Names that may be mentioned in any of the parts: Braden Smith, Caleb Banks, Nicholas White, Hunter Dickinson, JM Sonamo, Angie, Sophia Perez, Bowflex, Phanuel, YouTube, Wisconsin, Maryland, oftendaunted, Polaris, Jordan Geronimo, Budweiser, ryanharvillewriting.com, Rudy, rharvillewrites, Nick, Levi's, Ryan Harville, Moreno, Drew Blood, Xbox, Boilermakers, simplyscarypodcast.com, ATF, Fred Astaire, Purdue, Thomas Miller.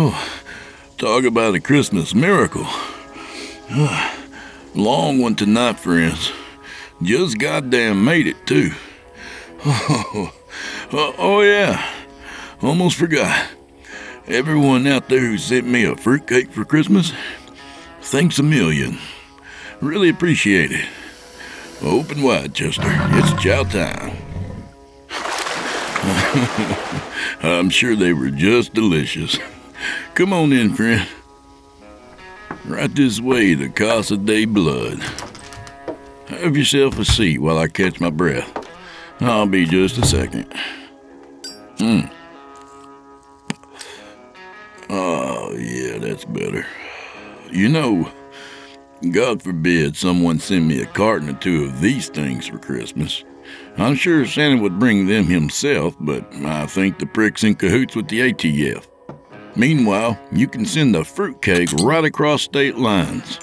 Oh, talk about a Christmas miracle. Long one tonight, friends. Just goddamn made it, too. Oh yeah, almost forgot. Everyone out there who sent me a fruitcake for Christmas, thanks a million. Really appreciate it. Open wide, Chester. It's chow time. I'm sure they were just delicious. Come on in, friend. Right this way to Casa de Blood. Have yourself a seat while I catch my breath. I'll be just a second. Oh, yeah, that's better. You know, God forbid someone send me a carton or two of these things for Christmas. I'm sure Santa would bring them himself, but I think the prick's in cahoots with the ATF. Meanwhile, you can send the fruitcake right across state lines.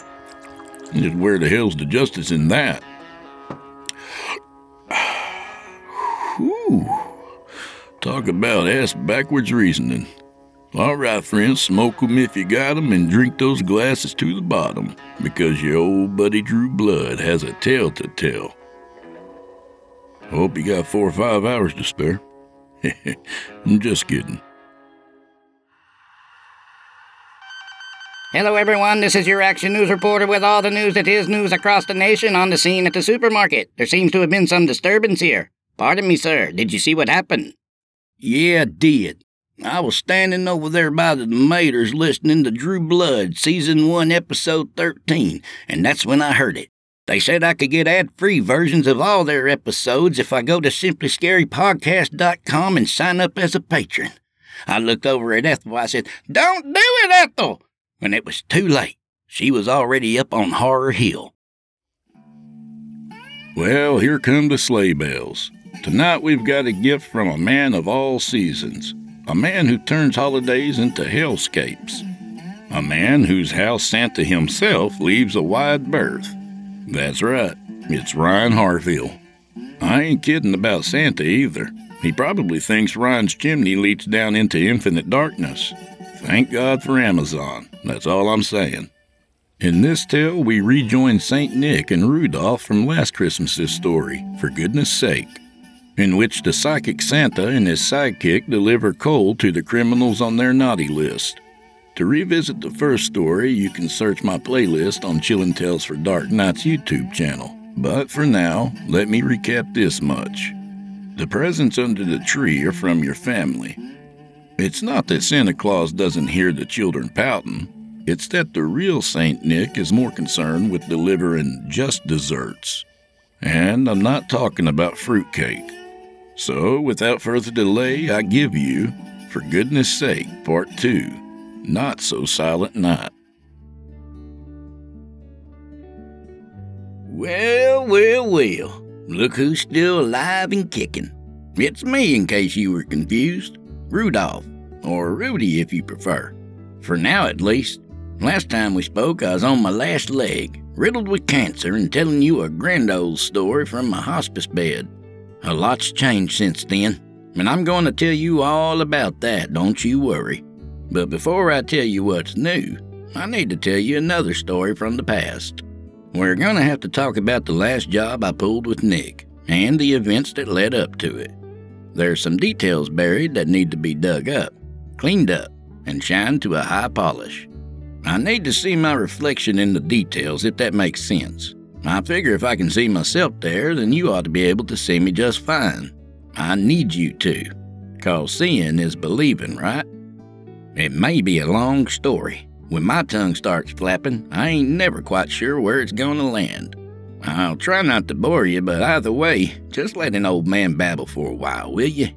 Just where the hell's the justice in that? Whew. Talk about ass-backwards reasoning. All right, friends, smoke them if you got them and drink those glasses to the bottom, because your old buddy Drew Blood has a tale to tell. Hope you got 4 or 5 hours to spare. I'm just kidding. Hello, everyone. This is your Action News reporter with all the news that is news across the nation on the scene at the supermarket. There seems to have been some disturbance here. Pardon me, sir. Did you see what happened? Yeah, I did. I was standing over there by the tomatoes listening to Drew Blood, Season 1, Episode 13, and that's when I heard it. They said I could get ad-free versions of all their episodes if I go to simplyscarypodcast.com and sign up as a patron. I looked over at Ethel. I said, "Don't do it, Ethel!" And it was too late. She was already up on Horror Hill. Well, here come the sleigh bells. Tonight we've got a gift from a man of all seasons. A man who turns holidays into hellscapes. A man whose house Santa himself leaves a wide berth. That's right, it's Ryan Harville. I ain't kidding about Santa either. He probably thinks Ryan's chimney leads down into infinite darkness. Thank God for Amazon, that's all I'm saying. In this tale, we rejoin St. Nick and Rudolph from last Christmas's story, For Goodness Sake, in which the psychic Santa and his sidekick deliver coal to the criminals on their naughty list. To revisit the first story, you can search my playlist on Chilling Tales for Dark Nights YouTube channel. But for now, let me recap this much. The presents under the tree are from your family. It's not that Santa Claus doesn't hear the children pouting. It's that the real Saint Nick is more concerned with delivering just desserts. And I'm not talking about fruitcake. So, without further delay, I give you For Goodness Sake, Part 2. not-so-silent night. Well, look who's still alive and kicking. It's me, in case you were confused. Rudolph, or Rudy if you prefer. For now, at least. Last time we spoke, I was on my last leg, riddled with cancer and telling you a grand old story from my hospice bed. A lot's changed since then, and I'm going to tell you all about that, don't you worry. But before I tell you what's new, I need to tell you another story from the past. We're going to have to talk about the last job I pulled with Nick, and the events that led up to it. There's some details buried that need to be dug up, cleaned up, and shined to a high polish. I need to see my reflection in the details, if that makes sense. I figure if I can see myself there, then you ought to be able to see me just fine. I need you to, 'cause seeing is believing, right? It may be a long story. When my tongue starts flapping, I ain't never quite sure where it's gonna land. I'll try not to bore you, but either way, just let an old man babble for a while, will you?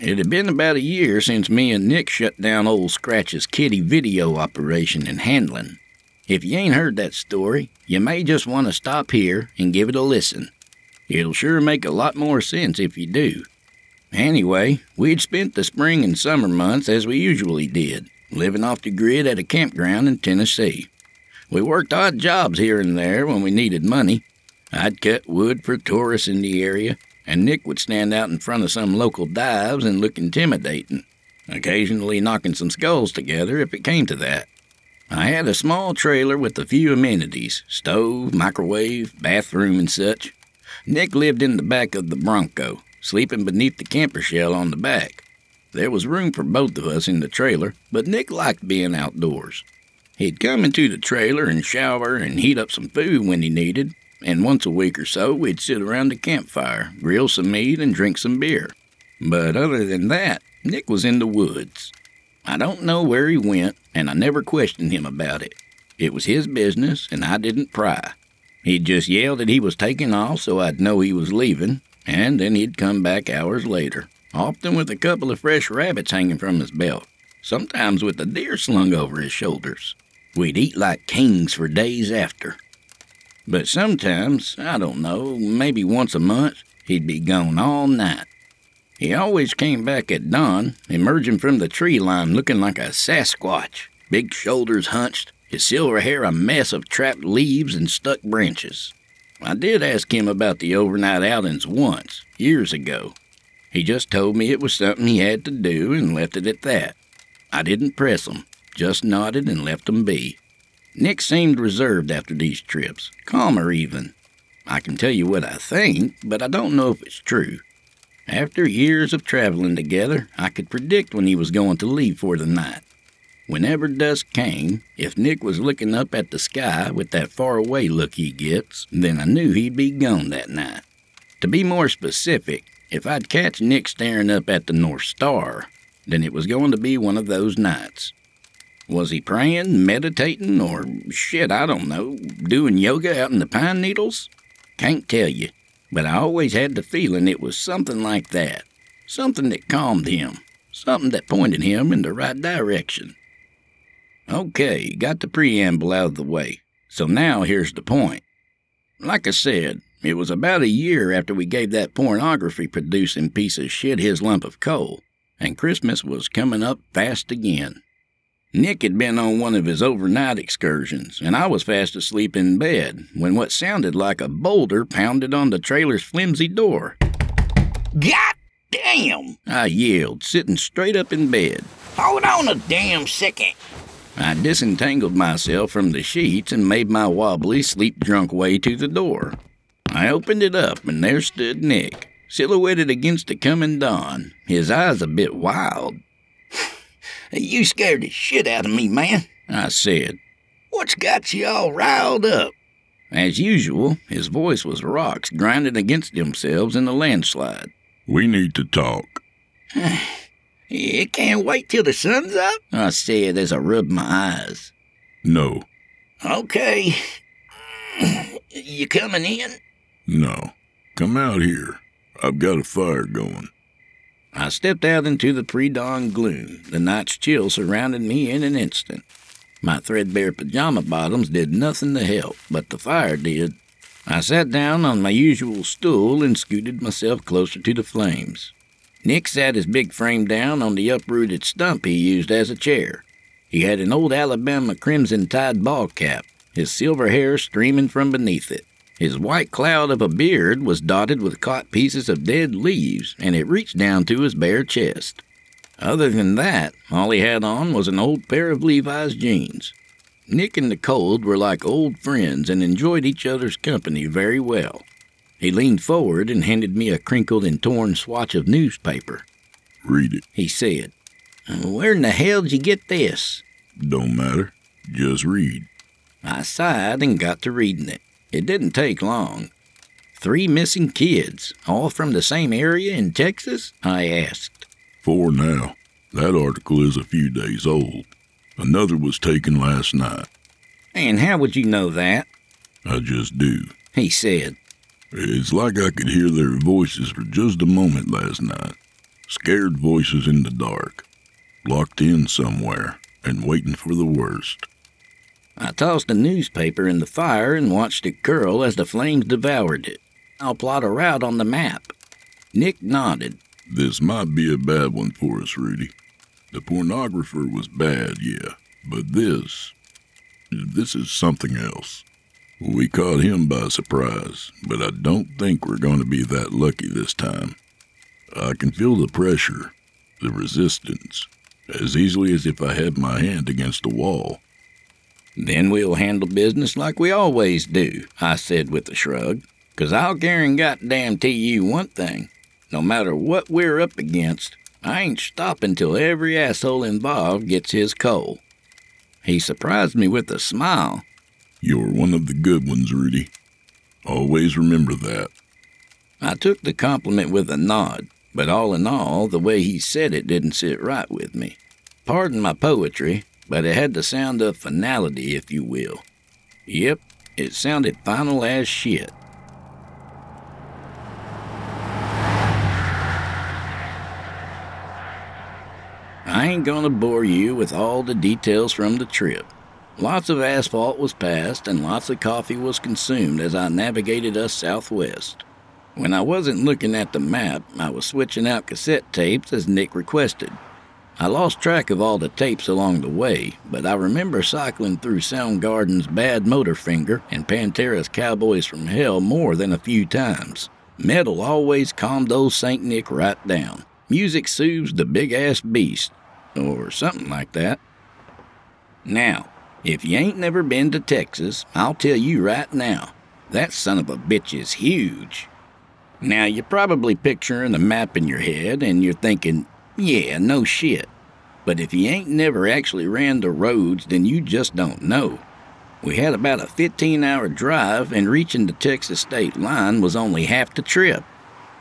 It had been about a year since me and Nick shut down Old Scratch's kitty video operation and handling. If you ain't heard that story, you may just want to stop here and give it a listen. It'll sure make a lot more sense if you do. Anyway, we'd spent the spring and summer months as we usually did, living off the grid at a campground in Tennessee. We worked odd jobs here and there when we needed money. I'd cut wood for tourists in the area, and Nick would stand out in front of some local dives and look intimidating, occasionally knocking some skulls together if it came to that. I had a small trailer with a few amenities, stove, microwave, bathroom and such. Nick lived in the back of the Bronco, sleeping beneath the camper shell on the back. There was room for both of us in the trailer, but Nick liked being outdoors. He'd come into the trailer and shower and heat up some food when he needed, and once a week or so, we'd sit around the campfire, grill some meat, and drink some beer. But other than that, Nick was in the woods. I don't know where he went, and I never questioned him about it. It was his business, and I didn't pry. He'd just yell that he was taking off so I'd know he was leaving, and then he'd come back hours later, often with a couple of fresh rabbits hanging from his belt, sometimes with a deer slung over his shoulders. We'd eat like kings for days after. But sometimes, I don't know, maybe once a month, he'd be gone all night. He always came back at dawn, emerging from the tree line looking like a Sasquatch, big shoulders hunched, his silver hair a mess of trapped leaves and stuck branches. I did ask him about the overnight outings once, years ago. He just told me it was something he had to do and left it at that. I didn't press him, just nodded and left him be. Nick seemed reserved after these trips, calmer even. I can tell you what I think, but I don't know if it's true. After years of traveling together, I could predict when he was going to leave for the night. Whenever dusk came, if Nick was looking up at the sky with that faraway look he gets, then I knew he'd be gone that night. To be more specific, if I'd catch Nick staring up at the North Star, then it was going to be one of those nights. Was he praying, meditating, or shit, I don't know, doing yoga out in the pine needles? Can't tell you, but I always had the feeling it was something like that. Something that calmed him. Something that pointed him in the right direction. Okay, got the preamble out of the way. So now here's the point. Like I said, it was about a year after we gave that pornography-producing piece of shit his lump of coal, and Christmas was coming up fast again. Nick had been on one of his overnight excursions, and I was fast asleep in bed when what sounded like a boulder pounded on the trailer's flimsy door. God damn! I yelled, sitting straight up in bed. Hold on a damn second. I disentangled myself from the sheets and made my wobbly, sleep-drunk way to the door. I opened it up, and there stood Nick, silhouetted against the coming dawn, his eyes a bit wild. You scared the shit out of me, man, I said. What's got you all riled up? As usual, his voice was rocks grinding against themselves in a landslide. We need to talk. It can't wait till the sun's up, I said as I rubbed my eyes. No. Okay. You coming in? No. Come out here. I've got a fire going. I stepped out into the pre-dawn gloom. The night's chill surrounded me in an instant. My threadbare pajama bottoms did nothing to help, but the fire did. I sat down on my usual stool and scooted myself closer to the flames. Nick sat his big frame down on the uprooted stump he used as a chair. He had an old Alabama Crimson Tide ball cap, his silver hair streaming from beneath it. His white cloud of a beard was dotted with caught pieces of dead leaves, and it reached down to his bare chest. Other than that, all he had on was an old pair of Levi's jeans. Nick and the cold were like old friends and enjoyed each other's company very well. He leaned forward and handed me a crinkled and torn swatch of newspaper. "Read it," he said. "Where in the hell'd you get this?" "Don't matter. Just read." I sighed and got to reading it. It didn't take long. 3 missing kids, all from the same area in Texas?" I asked. 4 now. That article is a few days old. Another was taken last night." "And how would you know that?" "I just do," he said. "It's like I could hear their voices for just a moment last night. Scared voices in the dark, locked in somewhere and waiting for the worst." I tossed the newspaper in the fire and watched it curl as the flames devoured it. "I'll plot a route on the map." Nick nodded. "This might be a bad one for us, Rudy. The pornographer was bad, yeah, but this is something else. We caught him by surprise, but I don't think we're going to be that lucky this time. I can feel the pressure, the resistance, as easily as if I had my hand against a wall." "Then we'll handle business like we always do," I said with a shrug, "'cause I'll guarantee you one thing. No matter what we're up against, I ain't stopping till every asshole involved gets his coal." He surprised me with a smile. "You're one of the good ones, Rudy. Always remember that." I took the compliment with a nod, but all in all, the way he said it didn't sit right with me. Pardon my poetry, but it had the sound of finality, if you will. Yep, it sounded final as shit. I ain't gonna bore you with all the details from the trip. Lots of asphalt was passed and lots of coffee was consumed as I navigated us southwest. When I wasn't looking at the map, I was switching out cassette tapes as Nick requested. I lost track of all the tapes along the way, but I remember cycling through Soundgarden's Bad Motorfinger and Pantera's Cowboys from Hell more than a few times. Metal always calmed old Saint Nick right down. Music soothes the big-ass beast, or something like that. Now, if you ain't never been to Texas, I'll tell you right now, that son of a bitch is huge. Now, you're probably picturing a map in your head, and you're thinking, yeah, no shit. But if you ain't never actually ran the roads, then you just don't know. We had about a 15-hour drive, and reaching the Texas state line was only half the trip.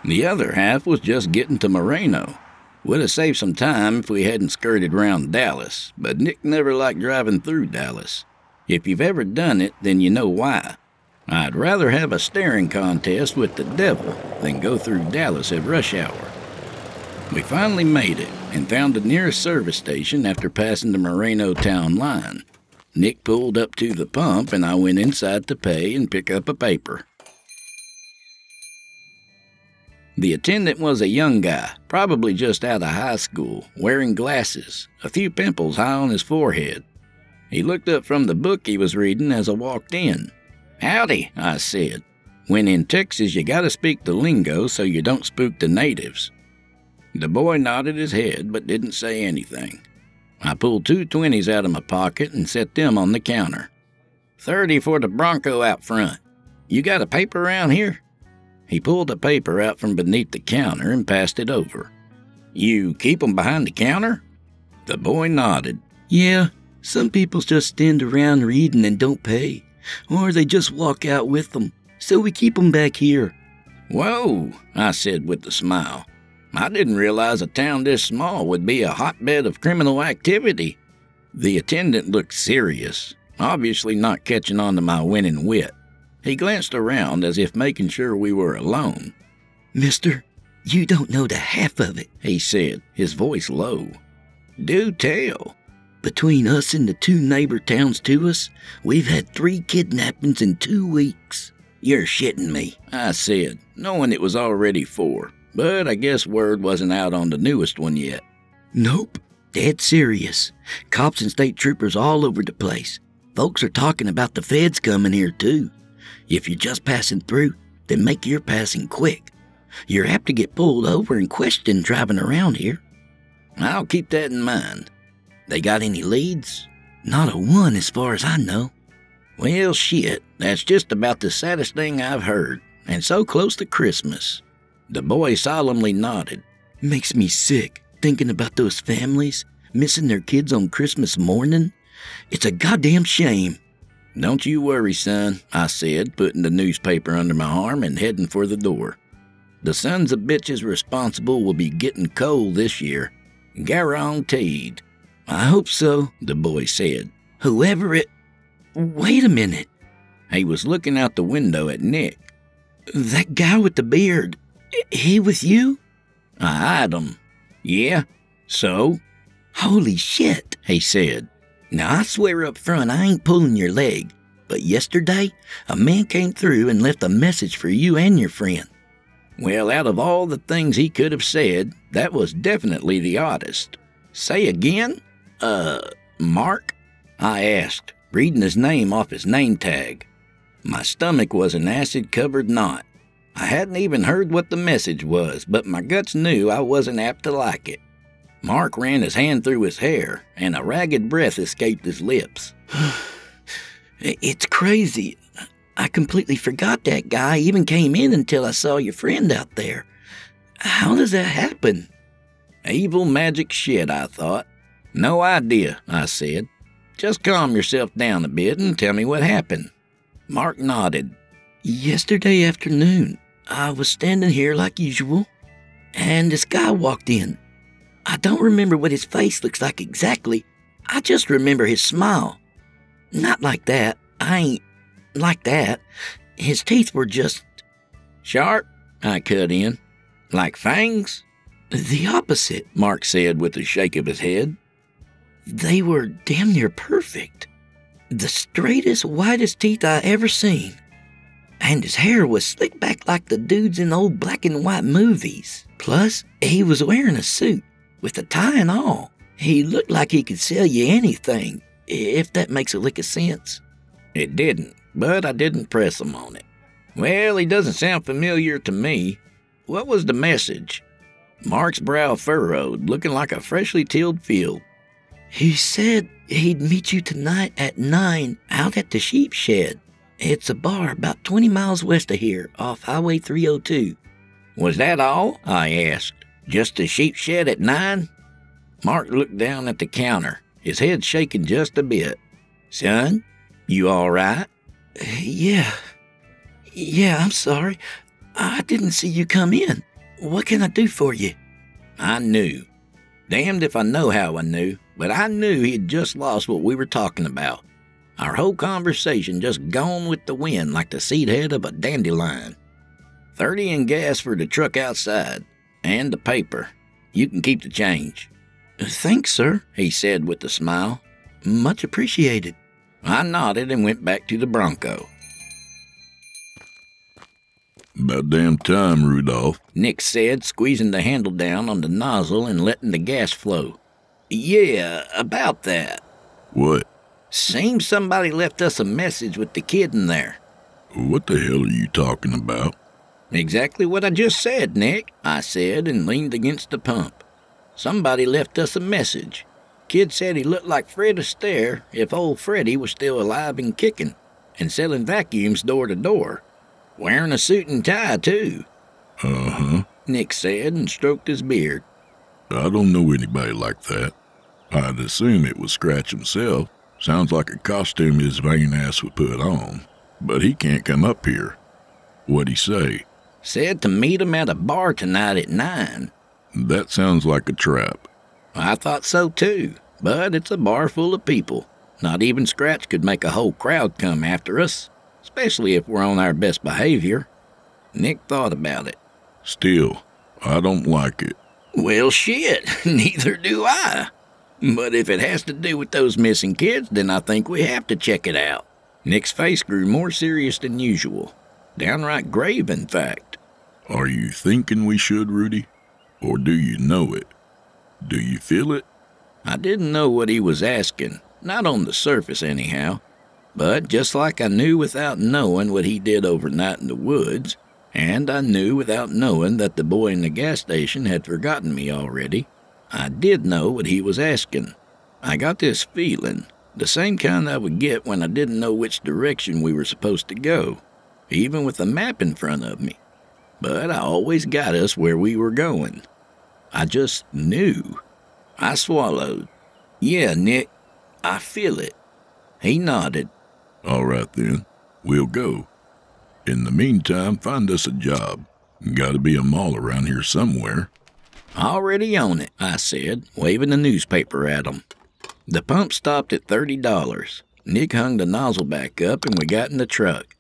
The other half was just getting to Moreno. Would have saved some time if we hadn't skirted round Dallas, but Nick never liked driving through Dallas. If you've ever done it, then you know why. I'd rather have a staring contest with the devil than go through Dallas at rush hour. We finally made it and found the nearest service station after passing the Moreno town line. Nick pulled up to the pump and I went inside to pay and pick up a paper. The attendant was a young guy, probably just out of high school, wearing glasses, a few pimples high on his forehead. He looked up from the book he was reading as I walked in. "Howdy," I said. When in Texas, you gotta speak the lingo so you don't spook the natives. The boy nodded his head but didn't say anything. I pulled 2 20s out of my pocket and set them on the counter. $30 for the Bronco out front. You got a paper around here?" He pulled a paper out from beneath the counter and passed it over. "You keep 'em behind the counter?" The boy nodded. "Yeah, some people just stand around reading and don't pay, or they just walk out with them, so we keep 'em back here." "Whoa," I said with a smile. "I didn't realize a town this small would be a hotbed of criminal activity." The attendant looked serious, obviously not catching on to my winning wit. He glanced around as if making sure we were alone. "Mister, You don't know the half of it, he said, his voice low. Do tell. Between us and the two neighbor towns to us, we've had 3 kidnappings in 2 weeks. You're shitting me, I said, knowing it was already 4, but I guess word wasn't out on the newest one yet. Nope, dead serious. Cops and state troopers all over the place. Folks are talking about the feds coming here too. If you're just passing through, then make your passing quick. You're apt to get pulled over and questioned driving around here. I'll keep that in mind. They got any leads? Not a one as far as I know. Well, shit, that's just about the saddest thing I've heard, and so close to Christmas. The boy solemnly nodded. Makes me sick, thinking about those families, missing their kids on Christmas morning. It's a goddamn shame. Don't you worry, son, I said, putting the newspaper under my arm and heading for the door. The sons of bitches responsible will be getting cold this year. Guaranteed. I hope so, the boy said. Whoever it... Wait a minute. He was looking out the window at Nick. That guy with the beard, he with you? I eyed him. Yeah, so? Holy shit, he said. Now, I swear up front I ain't pulling your leg, but yesterday a man came through and left a message for you and your friend. Well, out of all the things he could have said, that was definitely the oddest. Say again? Mark? I asked, reading his name off his name tag. My stomach was an acid-covered knot. I hadn't even heard what the message was, but my guts knew I wasn't apt to like it. Mark ran his hand through his hair, and a ragged breath escaped his lips. It's crazy. I completely forgot that guy even came in until I saw your friend out there. How does that happen? Evil magic shit, I thought. No idea, I said. Just calm yourself down a bit and tell me what happened. Mark nodded. Yesterday afternoon, I was standing here like usual, and this guy walked in. I don't remember what his face looks like exactly. I just remember his smile. Not like that. I ain't like that. His teeth were just... Sharp, I cut in. Like fangs? The opposite, Mark said with a shake of his head. They were damn near perfect. The straightest, whitest teeth I ever seen. And his hair was slicked back like the dudes in old black and white movies. Plus, he was wearing a suit. With a tie and all, he looked like he could sell you anything, if that makes a lick of sense. It didn't, but I didn't press him on it. Well, he doesn't sound familiar to me. What was the message? Mark's brow furrowed, looking like a freshly tilled field. He said he'd meet you tonight at 9 out at the sheep shed. It's a bar about 20 miles west of here, off Highway 302. Was that all? I asked. Just the sheep shed at 9? Mark looked down at the counter, his head shaking just a bit. Son, you all right? Yeah, I'm sorry. I didn't see you come in. What can I do for you? I knew. Damned if I know how I knew, but I knew he had just lost what we were talking about. Our whole conversation just gone with the wind like the seed head of a dandelion. 30 in gas for the truck outside. And the paper. You can keep the change. Thanks, sir, he said with a smile. Much appreciated. I nodded and went back to the Bronco. About damn time, Rudolph, Nick said, squeezing the handle down on the nozzle and letting the gas flow. Yeah, about that. What? Seems somebody left us a message with the kid in there. What the hell are you talking about? Exactly what I just said, Nick, I said and leaned against the pump. Somebody left us a message. Kid said he looked like Fred Astaire if old Freddy was still alive and kicking and selling vacuums door to door. Wearing a suit and tie, too. Uh-huh, Nick said and stroked his beard. I don't know anybody like that. I'd assume it was Scratch himself. Sounds like a costume his vain ass would put on. But he can't come up here. What'd he say? Said to meet him at a bar tonight at 9. That sounds like a trap. I thought so too, but it's a bar full of people. Not even Scratch could make a whole crowd come after us, especially if we're on our best behavior. Nick thought about it. Still, I don't like it. Well, shit, neither do I. But if it has to do with those missing kids, then I think we have to check it out. Nick's face grew more serious than usual. Downright grave, in fact. Are you thinking we should, Rudy? Or do you know it? Do you feel it? I didn't know what he was asking. Not on the surface, anyhow. But just like I knew without knowing what he did overnight in the woods, and I knew without knowing that the boy in the gas station had forgotten me already, I did know what he was asking. I got this feeling, the same kind I would get when I didn't know which direction we were supposed to go, even with a map in front of me. But I always got us where we were going. I just knew. I swallowed. Yeah, Nick, I feel it. He nodded. All right, then. We'll go. In the meantime, find us a job. Gotta be a mall around here somewhere. Already on it, I said, waving a newspaper at him. The pump stopped at $30. Nick hung the nozzle back up and we got in the truck.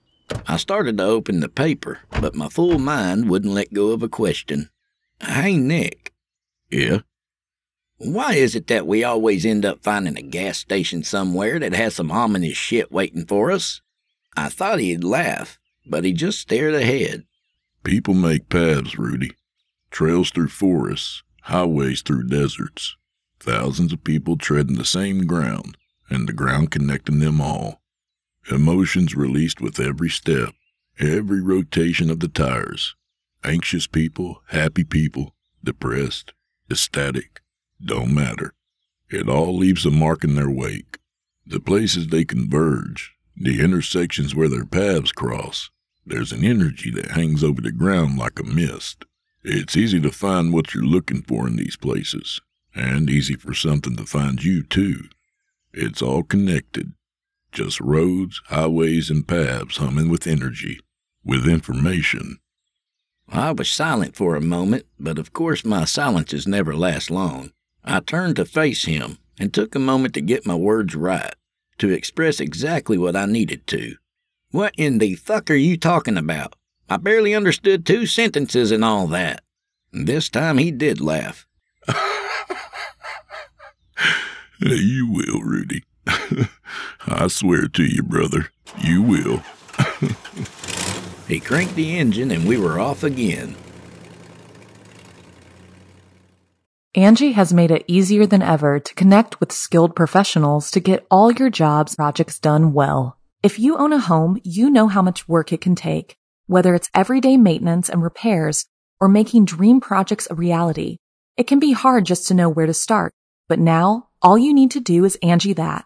I started to open the paper, but my full mind wouldn't let go of a question. Hey, Nick. Yeah? Why is it that we always end up finding a gas station somewhere that has some ominous shit waiting for us? I thought he'd laugh, but he just stared ahead. People make paths, Rudy. Trails through forests, highways through deserts. Thousands of people treading the same ground, and the ground connecting them all. Emotions released with every step, every rotation of the tires. Anxious people, happy people, depressed, ecstatic. Don't matter. It all leaves a mark in their wake. The places they converge, the intersections where their paths cross, there's an energy that hangs over the ground like a mist. It's easy to find what you're looking for in these places, and easy for something to find you, too. It's all connected. Just roads, highways, and paths humming with energy, with information. I was silent for a moment, but of course my silences never last long. I turned to face him and took a moment to get my words right, to express exactly what I needed to. What in the fuck are you talking about? I barely understood two sentences and all that. This time he did laugh. You will, Rudy. I swear to you, brother, you will. He cranked the engine and we were off again. Angie has made it easier than ever to connect with skilled professionals to get all your jobs projects done well. If you own a home, you know how much work it can take, whether it's everyday maintenance and repairs or making dream projects a reality. It can be hard just to know where to start, but now all you need to do is Angie that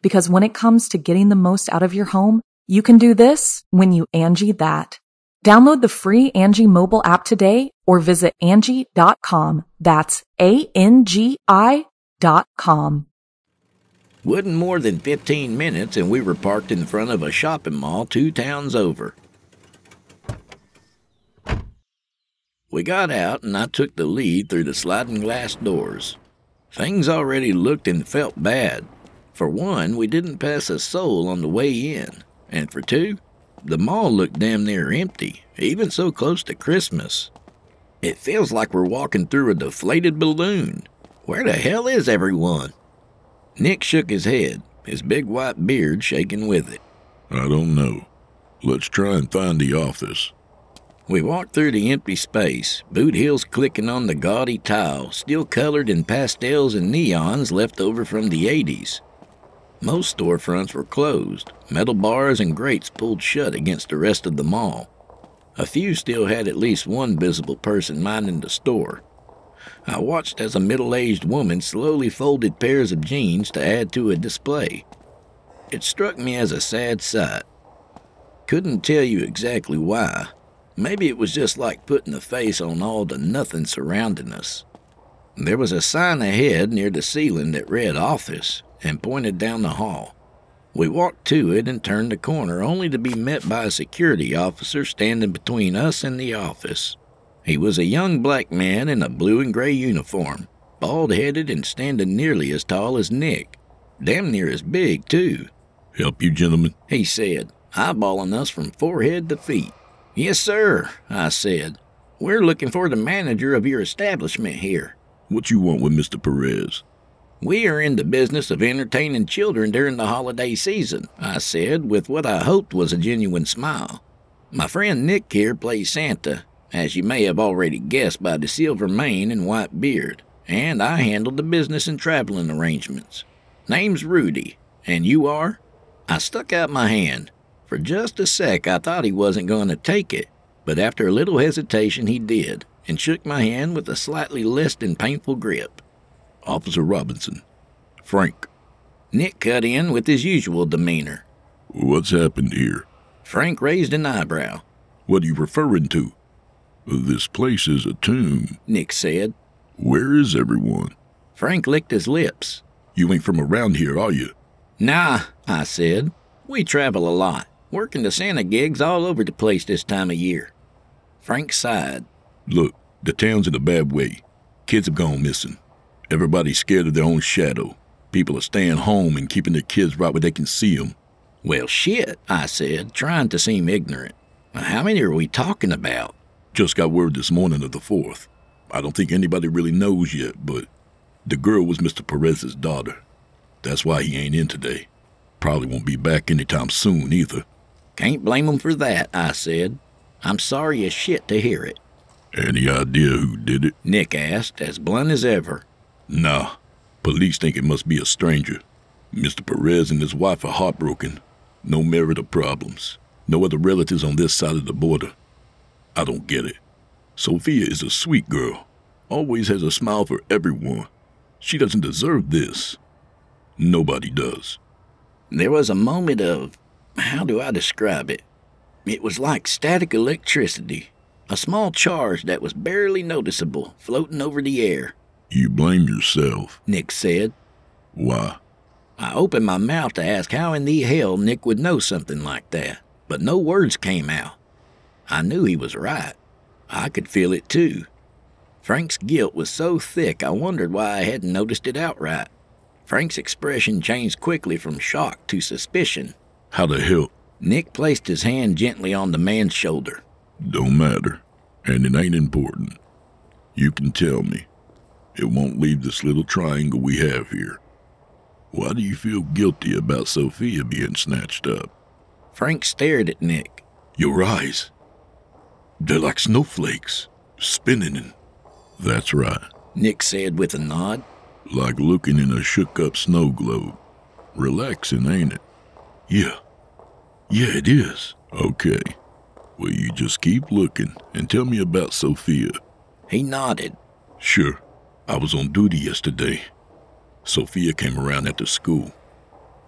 Because when it comes to getting the most out of your home, you can do this when you Angie that. Download the free Angie mobile app today or visit Angie.com. That's ANGI.com. Wasn't more than 15 minutes and we were parked in front of a shopping mall 2 towns over. We got out and I took the lead through the sliding glass doors. Things already looked and felt bad. For one, we didn't pass a soul on the way in. And for two, the mall looked damn near empty, even so close to Christmas. It feels like we're walking through a deflated balloon. Where the hell is everyone? Nick shook his head, his big white beard shaking with it. I don't know. Let's try and find the office. We walked through the empty space, boot heels clicking on the gaudy tile, still colored in pastels and neons left over from the 80s. Most storefronts were closed, metal bars and grates pulled shut against the rest of the mall. A few still had at least one visible person minding the store. I watched as a middle-aged woman slowly folded pairs of jeans to add to a display. It struck me as a sad sight. Couldn't tell you exactly why. Maybe it was just like putting a face on all the nothing surrounding us. There was a sign ahead near the ceiling that read office and pointed down the hall. We walked to it and turned the corner, only to be met by a security officer standing between us and the office. He was a young black man in a blue and gray uniform, bald-headed and standing nearly as tall as Nick. Damn near as big, too. "Help you, gentlemen," he said, eyeballing us from forehead to feet. "Yes, sir," I said. "We're looking for the manager of your establishment here." "What you want with Mr. Perez?" "We are in the business of entertaining children during the holiday season," I said, with what I hoped was a genuine smile. "My friend Nick here plays Santa, as you may have already guessed by the silver mane and white beard, and I handle the business and traveling arrangements. Name's Rudy, and you are?" I stuck out my hand. For just a sec, I thought he wasn't going to take it, but after a little hesitation, he did, and shook my hand with a slightly less than painful grip. "Officer Robinson, Frank," Nick cut in with his usual demeanor. "What's happened here?" Frank raised an eyebrow. "What are you referring to?" "This place is a tomb," Nick said. "Where is everyone?" Frank licked his lips. "You ain't from around here, are you?" "Nah," I said. "We travel a lot, working the Santa gigs all over the place this time of year." Frank sighed. "Look, the town's in a bad way. Kids have gone missing. Everybody's scared of their own shadow. People are staying home and keeping their kids right where they can see them." "Well, shit," I said, trying to seem ignorant. "How many are we talking about?" "Just got word this morning of the 4th. I don't think anybody really knows yet, but the girl was Mr. Perez's daughter. That's why he ain't in today. Probably won't be back anytime soon either." "Can't blame him for that," I said. "I'm sorry as shit to hear it." "Any idea who did it?" Nick asked, as blunt as ever. "Nah. Police think it must be a stranger. Mr. Perez and his wife are heartbroken. No marital problems. No other relatives on this side of the border. I don't get it. Sophia is a sweet girl. Always has a smile for everyone. She doesn't deserve this. Nobody does." There was a moment of, how do I describe it? It was like static electricity. A small charge that was barely noticeable, floating over the air. "You blame yourself," Nick said. "Why?" I opened my mouth to ask how in the hell Nick would know something like that, but no words came out. I knew he was right. I could feel it too. Frank's guilt was so thick I wondered why I hadn't noticed it outright. Frank's expression changed quickly from shock to suspicion. "How the hell?" Nick placed his hand gently on the man's shoulder. "Don't matter, and it ain't important. You can tell me. It won't leave this little triangle we have here. Why do you feel guilty about Sophia being snatched up?" Frank stared at Nick. "Your eyes. They're like snowflakes, spinning and—" "That's right," Nick said with a nod. "Like looking in a shook-up snow globe. Relaxing, ain't it?" "Yeah. Yeah, it is." "Okay. Well, you just keep looking and tell me about Sophia." He nodded. "Sure. I was on duty yesterday. Sophia came around after school.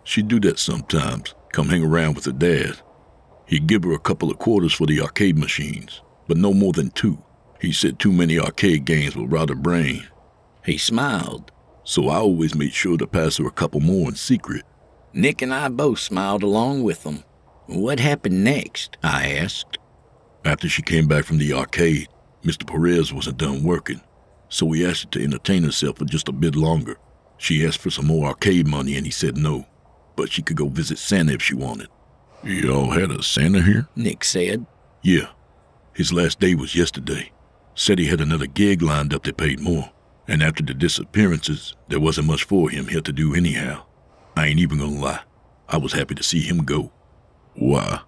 She'd do that sometimes, come hang around with her dad. He'd give her a couple of quarters for the arcade machines, but no more than 2. He said too many arcade games would rot her brain." He smiled. "So I always made sure to pass her a couple more in secret." Nick and I both smiled along with them. "What happened next?" I asked. "After she came back from the arcade, Mr. Perez wasn't done working. So we asked her to entertain herself for just a bit longer. She asked for some more arcade money and he said no, but she could go visit Santa if she wanted." "Y'all had a Santa here?" Nick said. "Yeah. His last day was yesterday. Said he had another gig lined up that paid more. And after the disappearances, there wasn't much for him here to do anyhow. I ain't even gonna lie. I was happy to see him go." "Why?"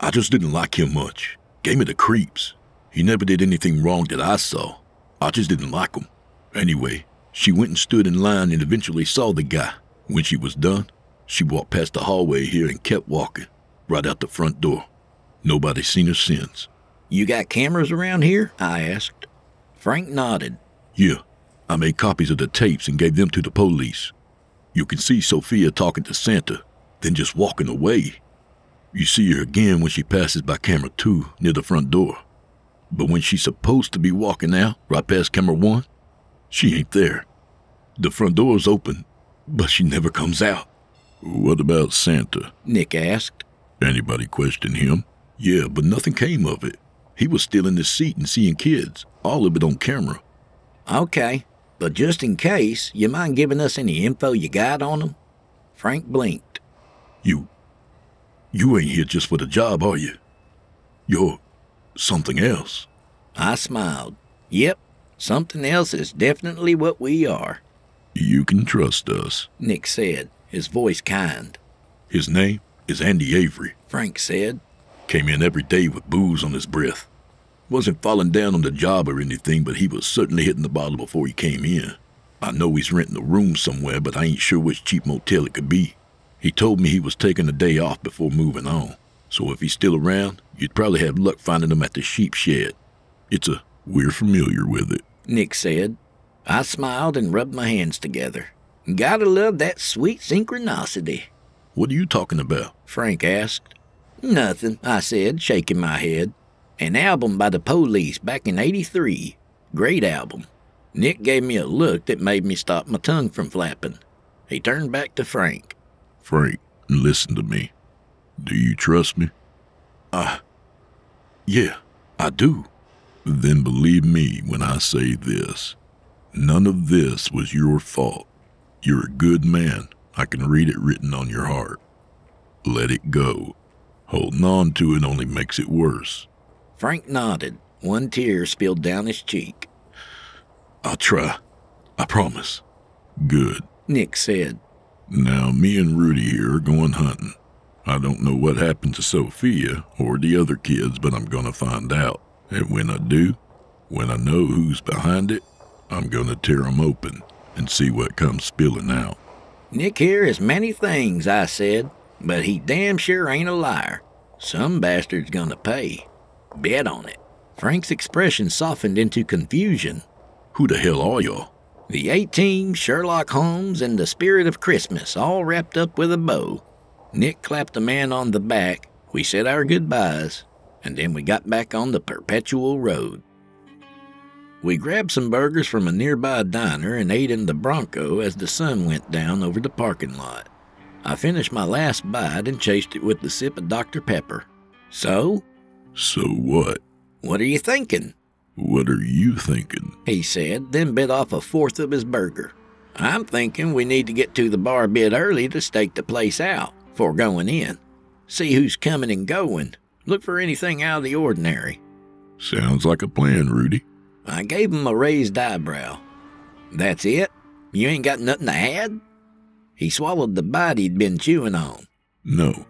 "I just didn't like him much. Gave me the creeps. He never did anything wrong that I saw. I just didn't like him. Anyway, she went and stood in line and eventually saw the guy. When she was done, she walked past the hallway here and kept walking, right out the front door. Nobody's seen her since." "You got cameras around here?" I asked. Frank nodded. "Yeah, I made copies of the tapes and gave them to the police. You can see Sophia talking to Santa, then just walking away. You see her again when she passes by camera 2 near the front door. But when she's supposed to be walking out, right past camera 1, She ain't there. The front door's open, but she never comes out. What about Santa? Nick asked. Anybody question him? Yeah, but nothing came of it. He was still in his seat and seeing kids, all of it on camera. Okay, but just in case, you mind giving us any info you got on him? Frank blinked. You ain't here just for the job, are you? You're something else. I smiled. Yep, something else is definitely what we are. You can trust us, Nick said, his voice kind. His name is Andy Avery, Frank said. Came in every day with booze on his breath. Wasn't falling down on the job or anything, but he was certainly hitting the bottle before he came in. I know he's renting a room somewhere, but I ain't sure which cheap motel it could be. He told me he was taking a day off before moving on, so if he's still around, you'd probably have luck finding him at the sheep shed. We're familiar with it, Nick said. I smiled and rubbed my hands together. Gotta love that sweet synchronicity. What are you talking about? Frank asked. Nothing, I said, shaking my head. An album by the Police back in 1983. Great album. Nick gave me a look that made me stop my tongue from flapping. He turned back to Frank. Frank, listen to me. Do you trust me? Yeah, I do. Then believe me when I say this. None of this was your fault. You're a good man. I can read it written on your heart. Let it go. Holding on to it only makes it worse. Frank nodded. One tear spilled down his cheek. I'll try. I promise. Good, Nick said. Now, me and Rudy here are going hunting. I don't know what happened to Sophia or the other kids, but I'm going to find out. And when I do, when I know who's behind it, I'm going to tear them open and see what comes spilling out. Nick here is many things, I said, but he damn sure ain't a liar. Some bastard's going to pay. Bet on it. Frank's expression softened into confusion. Who the hell are y'all? The A-Team, Sherlock Holmes, and the Spirit of Christmas, all wrapped up with a bow. Nick clapped the man on the back. We said our goodbyes, and then we got back on the perpetual road. We grabbed some burgers from a nearby diner and ate in the Bronco as the sun went down over the parking lot. I finished my last bite and chased it with the sip of Dr. Pepper. So what? What are you thinking? What are you thinking? He said, then bit off a fourth of his burger. I'm thinking we need to get to the bar a bit early to stake the place out before going in. See who's coming and going. Look for anything out of the ordinary. Sounds like a plan, Rudy. I gave him a raised eyebrow. That's it? You ain't got nothing to add? He swallowed the bite he'd been chewing on. No,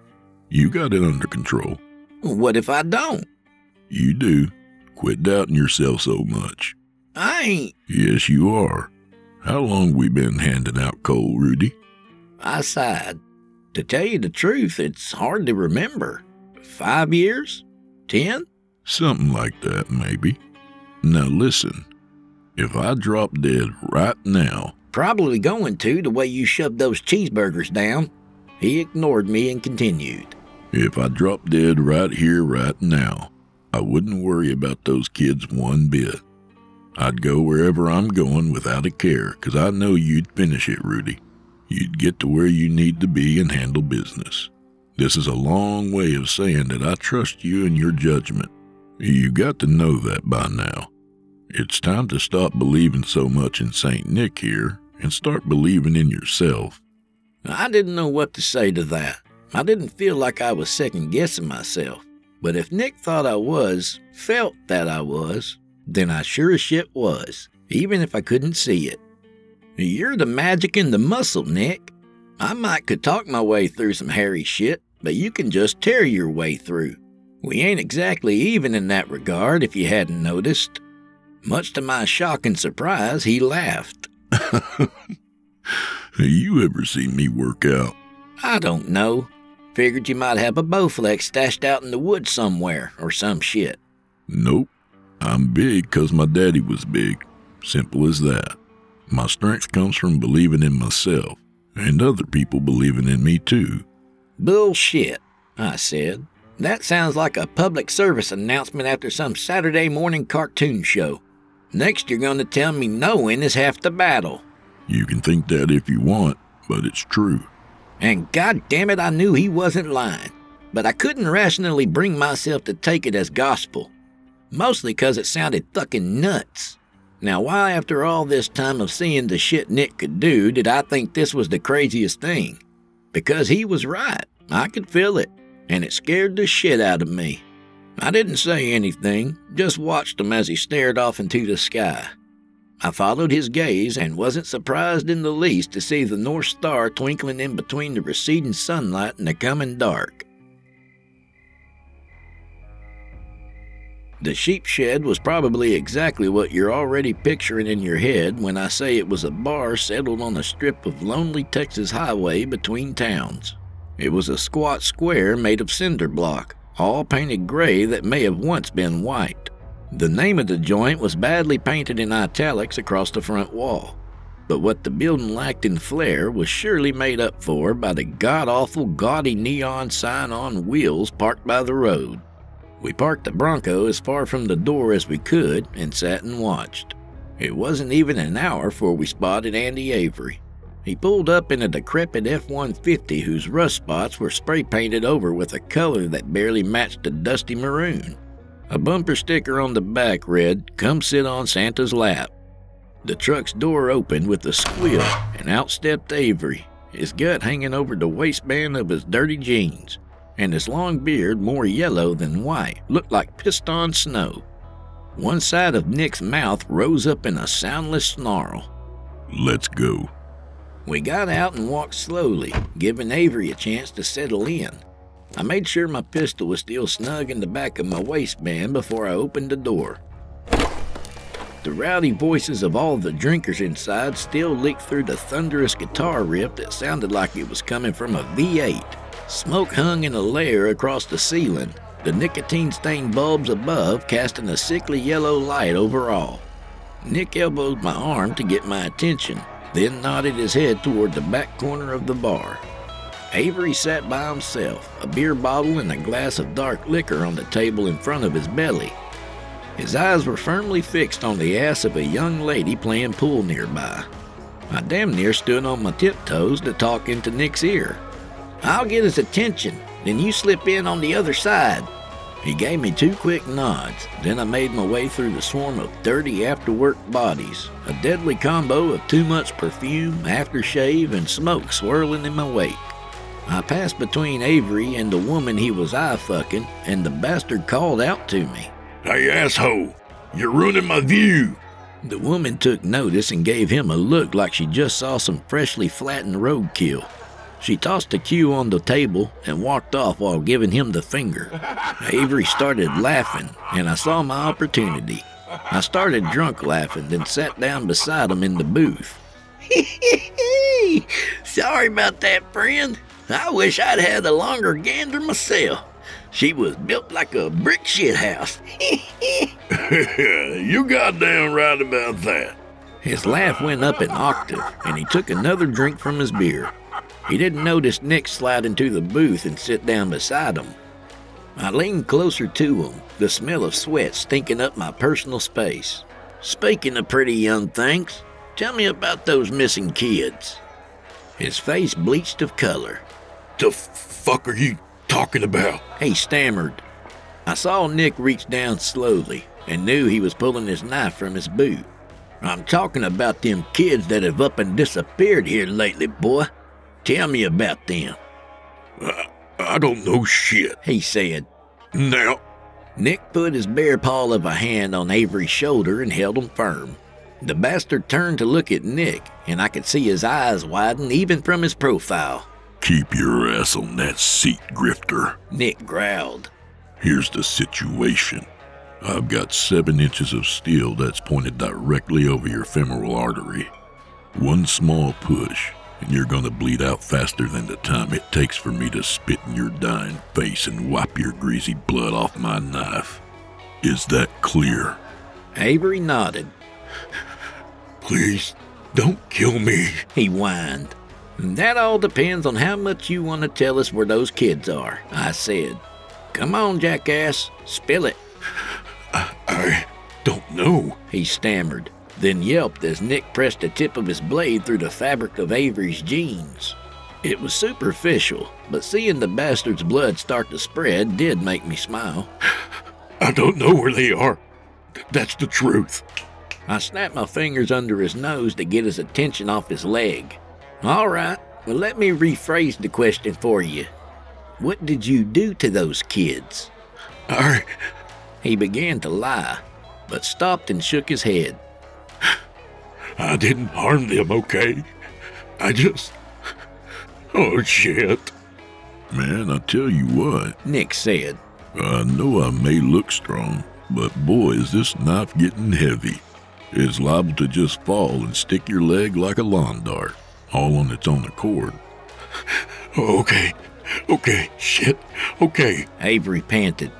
you got it under control. What if I don't? You do. Quit doubting yourself so much. I ain't. Yes, you are. How long we been handing out coal, Rudy? I sighed. To tell you the truth, it's hard to remember. 5 years? 10? Something like that, maybe. Now listen, if I drop dead right now... Probably going to, the way you shoved those cheeseburgers down. He ignored me and continued. If I drop dead right here, right now, I wouldn't worry about those kids one bit. I'd go wherever I'm going without a care, because I know you'd finish it, Rudy. You'd get to where you need to be and handle business. This is a long way of saying that I trust you and your judgment. You got to know that by now. It's time to stop believing so much in St. Nick here and start believing in yourself. I didn't know what to say to that. I didn't feel like I was second-guessing myself. But if Nick thought I was, felt that I was, then I sure as shit was, even if I couldn't see it. You're the magic in the muscle, Nick. I might could talk my way through some hairy shit, but you can just tear your way through. We ain't exactly even in that regard, if you hadn't noticed. Much to my shock and surprise, he laughed. You ever seen me work out? I don't know. Figured you might have a Bowflex stashed out in the woods somewhere or some shit. Nope. I'm big 'cause my daddy was big. Simple as that. My strength comes from believing in myself and other people believing in me too. Bullshit, I said. That sounds like a public service announcement after some Saturday morning cartoon show. Next you're going to tell me knowing is half the battle. You can think that if you want, but it's true. And goddammit, I knew he wasn't lying. But I couldn't rationally bring myself to take it as gospel. Mostly because it sounded fucking nuts. Now, why after all this time of seeing the shit Nick could do did I think this was the craziest thing? Because he was right. I could feel it. And it scared the shit out of me. I didn't say anything, just watched him as he stared off into the sky. I followed his gaze and wasn't surprised in the least to see the North Star twinkling in between the receding sunlight and the coming dark. The sheep shed was probably exactly what you're already picturing in your head when I say it was a bar settled on a strip of lonely Texas highway between towns. It was a squat square made of cinder block, all painted gray that may have once been white. The name of the joint was badly painted in italics across the front wall, but what the building lacked in flair was surely made up for by the god-awful gaudy neon sign on wheels parked by the road. We parked the Bronco as far from the door as we could and sat and watched. It wasn't even an hour before we spotted Andy Avery. He pulled up in a decrepit F-150 whose rust spots were spray painted over with a color that barely matched a dusty maroon. A bumper sticker on the back read, "Come sit on Santa's lap." The truck's door opened with a squeal and out stepped Avery, his gut hanging over the waistband of his dirty jeans. And his long beard, more yellow than white, looked like pissed-on snow. One side of Nick's mouth rose up in a soundless snarl. "Let's go." We got out and walked slowly, giving Avery a chance to settle in. I made sure my pistol was still snug in the back of my waistband before I opened the door. The rowdy voices of all the drinkers inside still leaked through the thunderous guitar riff that sounded like it was coming from a V8. Smoke hung in a layer across the ceiling, the nicotine-stained bulbs above casting a sickly yellow light over all. Nick elbowed my arm to get my attention, then nodded his head toward the back corner of the bar. Avery sat by himself, a beer bottle and a glass of dark liquor on the table in front of his belly. His eyes were firmly fixed on the ass of a young lady playing pool nearby. I damn near stood on my tiptoes to talk into Nick's ear. "I'll get his attention, then you slip in on the other side." He gave me two quick nods, then I made my way through the swarm of dirty after-work bodies, a deadly combo of too much perfume, aftershave, and smoke swirling in my wake. I passed between Avery and the woman he was eye-fucking, and the bastard called out to me. "Hey, asshole, you're ruining my view." The woman took notice and gave him a look like she just saw some freshly flattened roadkill. She tossed a cue on the table and walked off while giving him the finger. Avery started laughing, and I saw my opportunity. I started drunk laughing, then sat down beside him in the booth. "Sorry about that, friend. I wish I'd had a longer gander myself. She was built like a brick shit house." "You goddamn right about that." His laugh went up an octave, and he took another drink from his beer. He didn't notice Nick slide into the booth and sit down beside him. I leaned closer to him, the smell of sweat stinking up my personal space. "Speaking of pretty young things, tell me about those missing kids." His face bleached of color. "The fuck are you talking about?" he stammered. I saw Nick reach down slowly and knew he was pulling his knife from his boot. "I'm talking about them kids that have up and disappeared here lately, boy. Tell me about them." I don't know shit," he said. "Now." Nick put his bare paw of a hand on Avery's shoulder and held him firm. The bastard turned to look at Nick, and I could see his eyes widen even from his profile. "Keep your ass on that seat, grifter," Nick growled. "Here's the situation. I've got 7 inches of steel that's pointed directly over your femoral artery. One small push, and you're gonna bleed out faster than the time it takes for me to spit in your dying face and wipe your greasy blood off my knife. Is that clear?" Avery nodded. "Please, don't kill me," he whined. "That all depends on how much you want to tell us where those kids are," I said. "Come on, jackass, spill it." I don't know," he stammered, then yelped as Nick pressed the tip of his blade through the fabric of Avery's jeans. It was superficial, but seeing the bastard's blood start to spread did make me smile. "I don't know where they are. That's the truth." I snapped my fingers under his nose to get his attention off his leg. "All right, well, let me rephrase the question for you. What did you do to those kids?" He began to lie, but stopped and shook his head. "I didn't harm them, okay? I just... oh, shit." "Man, I tell you what," Nick said. "I know I may look strong, but boy, is this knife getting heavy. It's liable to just fall and stick your leg like a lawn dart, all on its own accord." Okay, Avery panted.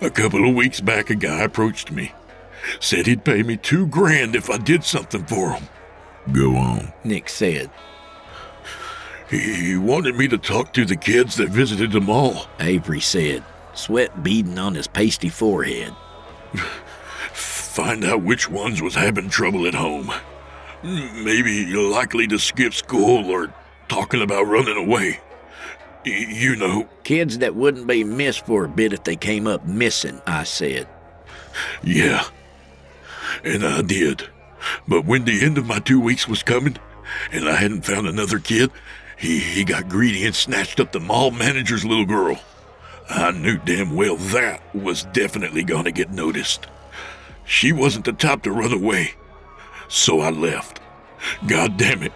"A couple of weeks back, a guy approached me. Said he'd pay me $2,000 if I did something for him." "Go on," Nick said. "He wanted me to talk to the kids that visited the mall," Avery said, sweat beading on his pasty forehead. "Find out which ones was having trouble at home. Maybe likely to skip school or talking about running away. You know. Kids that wouldn't be missed for a bit if they came up missing," I said. "Yeah, and I did. But when the end of my 2 weeks was coming and I hadn't found another kid, he got greedy and snatched up the mall manager's little girl. I knew damn well that was definitely going to get noticed. She wasn't the type to run away. So I left. God damn it.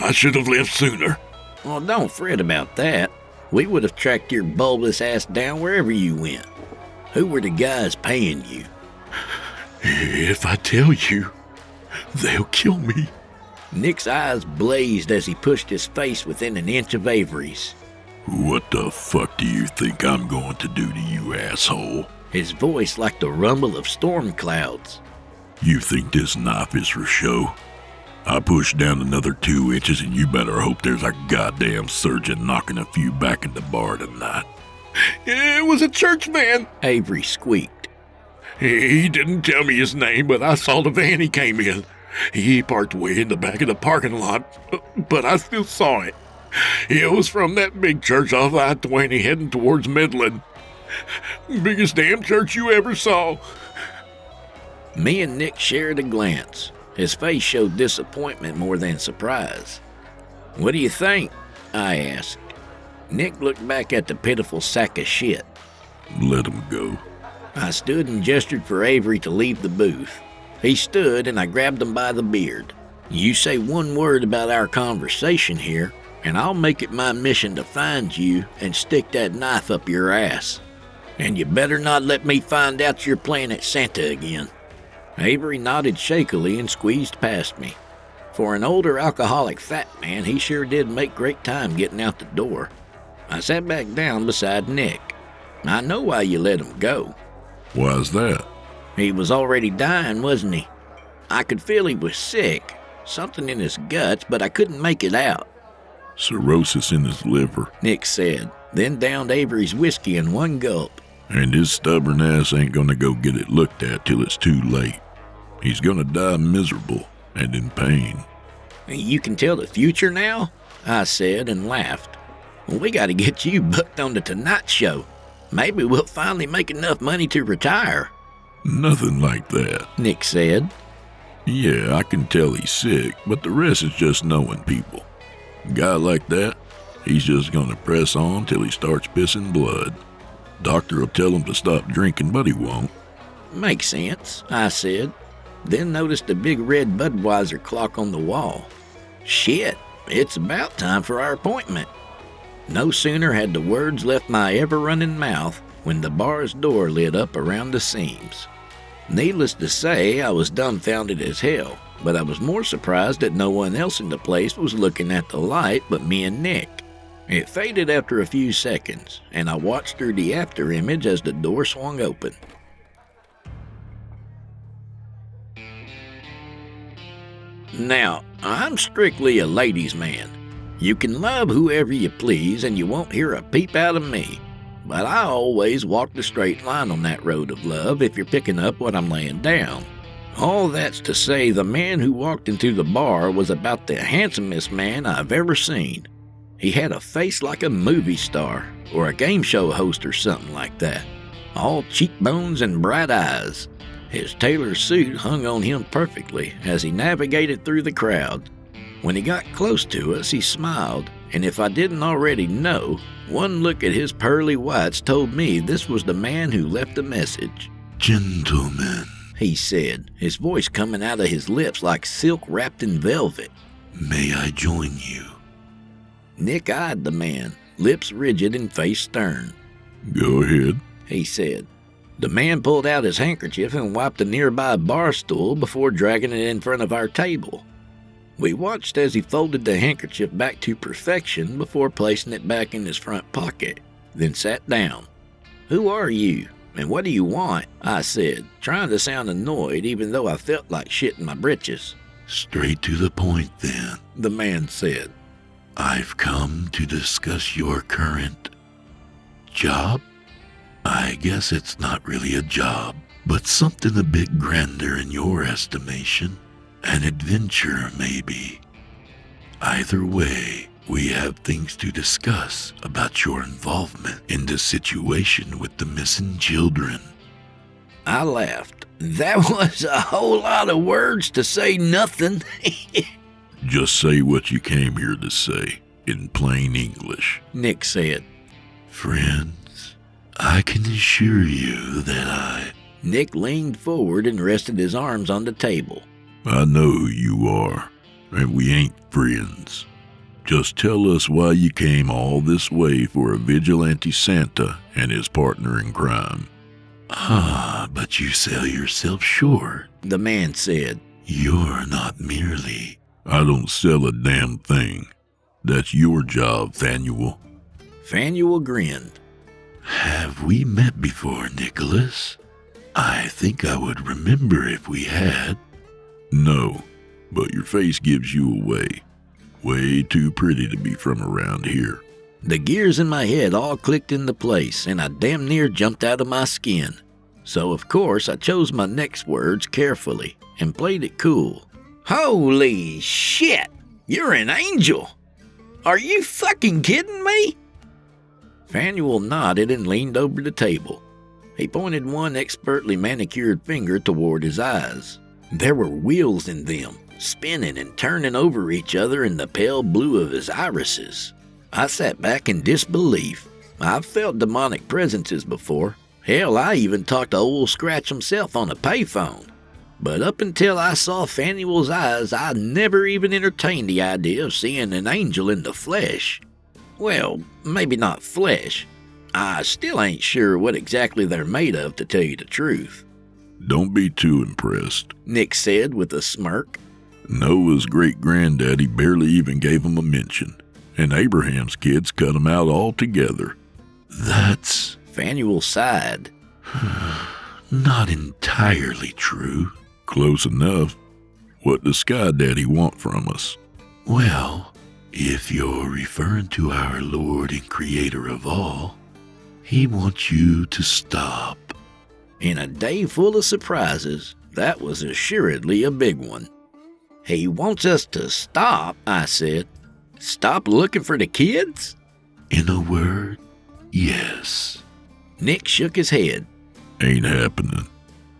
I should have left sooner." "Well, don't fret about that. We would have tracked your bulbous ass down wherever you went. Who were the guys paying you?" "If I tell you, they'll kill me." Nick's eyes blazed as he pushed his face within an inch of Avery's. "What the fuck do you think I'm going to do to you, asshole?" His voice like the rumble of storm clouds. "You think this knife is for show? I pushed down another 2 inches and you better hope there's a goddamn surgeon knocking a few back in the bar tonight." "It was a church van," Avery squeaked. "He didn't tell me his name, but I saw the van he came in. He parked way in the back of the parking lot, but I still saw it. It was from that big church off I-20 heading towards Midland. Biggest damn church you ever saw." Me and Nick shared a glance. His face showed disappointment more than surprise. "What do you think?" I asked. Nick looked back at the pitiful sack of shit. "Let him go." I stood and gestured for Avery to leave the booth. He stood and I grabbed him by the beard. "You say one word about our conversation here, and I'll make it my mission to find you and stick that knife up your ass. And you better not let me find out you're playing at Santa again." Avery nodded shakily and squeezed past me. For an older alcoholic fat man, he sure did make great time getting out the door. I sat back down beside Nick. "I know why you let him go." "Why's that?" "He was already dying, wasn't he? I could feel he was sick, something in his guts, but I couldn't make it out." "Cirrhosis in his liver," Nick said, then downed Avery's whiskey in one gulp. "And his stubborn ass ain't gonna go get it looked at till it's too late. He's gonna die miserable and in pain." "You can tell the future now?" I said and laughed. "We gotta get you booked on the Tonight Show. Maybe we'll finally make enough money to retire." "Nothing like that," Nick said. "Yeah, I can tell he's sick, but the rest is just knowing people. A guy like that, he's just gonna press on till he starts pissing blood. Doctor will tell him to stop drinking, but he won't." "Makes sense," I said, then noticed the big red Budweiser clock on the wall. Shit, it's about time for our appointment. No sooner had the words left my ever-running mouth when the bar's door lit up around the seams. Needless to say, I was dumbfounded as hell, but I was more surprised that no one else in the place was looking at the light but me and Nick. It faded after a few seconds, and I watched through the afterimage as the door swung open. Now, I'm strictly a ladies' man. You can love whoever you please, and you won't hear a peep out of me. but I always walk the straight line on that road of love if you're picking up what I'm laying down. All that's to say the man who walked into the bar was about the handsomest man I've ever seen. He had a face like a movie star or a game show host or something like that. All cheekbones and bright eyes. His tailor suit hung on him perfectly as he navigated through the crowd. When he got close to us, he smiled, and if I didn't already know, one look at his pearly whites told me this was the man who left the message. "Gentlemen," he said, his voice coming out of his lips like silk wrapped in velvet. "May I join you?" Nick eyed the man, lips rigid and face stern. "Go ahead," he said. The man pulled out his handkerchief and wiped a nearby bar stool before dragging it in front of our table. We watched as he folded the handkerchief back to perfection before placing it back in his front pocket, then sat down. "Who are you, and what do you want?" I said, trying to sound annoyed even though I felt like shit in my britches. "Straight to the point then," the man said. "I've come to discuss your current job. I guess it's not really a job, but something a bit grander in your estimation. An adventure, maybe. Either way, we have things to discuss about your involvement in the situation with the missing children." I laughed. That was a whole lot of words to say nothing. "Just say what you came here to say, in plain English," Nick said. "Friends, I can assure you that I..." Nick leaned forward and rested his arms on the table. "I know who you are, and we ain't friends. Just tell us why you came all this way for a vigilante Santa and his partner in crime." "Ah, but you sell yourself short," the man said. "You're not merely..." "I don't sell a damn thing. That's your job, Phanuel." Phanuel grinned. "Have we met before, Nicholas? I think I would remember if we had." "No, but your face gives you away. Way too pretty to be from around here." The gears in my head all clicked into place, and I damn near jumped out of my skin. So, of course, I chose my next words carefully and played it cool. "Holy shit! You're an angel! Are you fucking kidding me?" Phanuel nodded and leaned over the table. He pointed one expertly manicured finger toward his eyes. There were wheels in them, spinning and turning over each other in the pale blue of his irises. I sat back in disbelief. I've felt demonic presences before. Hell, I even talked to old Scratch himself on a payphone. But up until I saw Phanuel's eyes, I never even entertained the idea of seeing an angel in the flesh. Well, maybe not flesh. I still ain't sure what exactly they're made of, to tell you the truth. "Don't be too impressed," Nick said with a smirk. "Noah's great-granddaddy barely even gave him a mention, and Abraham's kids cut him out altogether." "That's..." Phanuel sighed. "Not entirely true." "Close enough. What does Sky Daddy want from us?" "Well, if you're referring to our Lord and Creator of all, he wants you to stop." In a day full of surprises, that was assuredly a big one. "He wants us to stop," I said. "Stop looking for the kids?" "In a word, yes." Nick shook his head. "Ain't happening."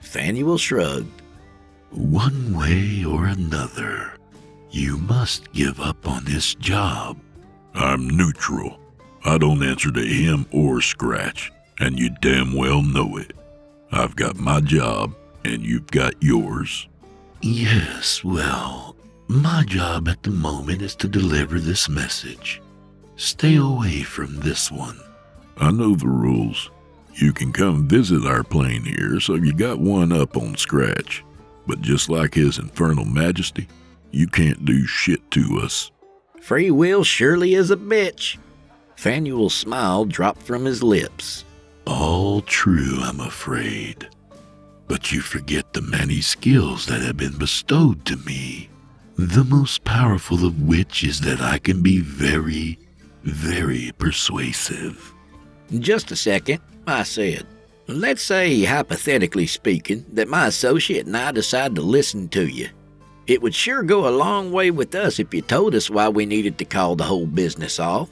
Phanuel shrugged. "One way or another, you must give up on this job." "I'm neutral. I don't answer to him or Scratch, and you damn well know it. I've got my job, and you've got yours." "Yes, well, my job at the moment is to deliver this message. Stay away from this one." "I know the rules. You can come visit our plane here, so you got one up on Scratch. But just like his infernal majesty, you can't do shit to us." "Free will surely is a bitch." Phanuel's smile dropped from his lips. "All true, I'm afraid. But you forget the many skills that have been bestowed to me, the most powerful of which is that I can be very, very persuasive. Just a second, I said. Let's say, hypothetically speaking, that my associate and I decide to listen to you. It would sure go a long way with us if you told us why we needed to call the whole business off.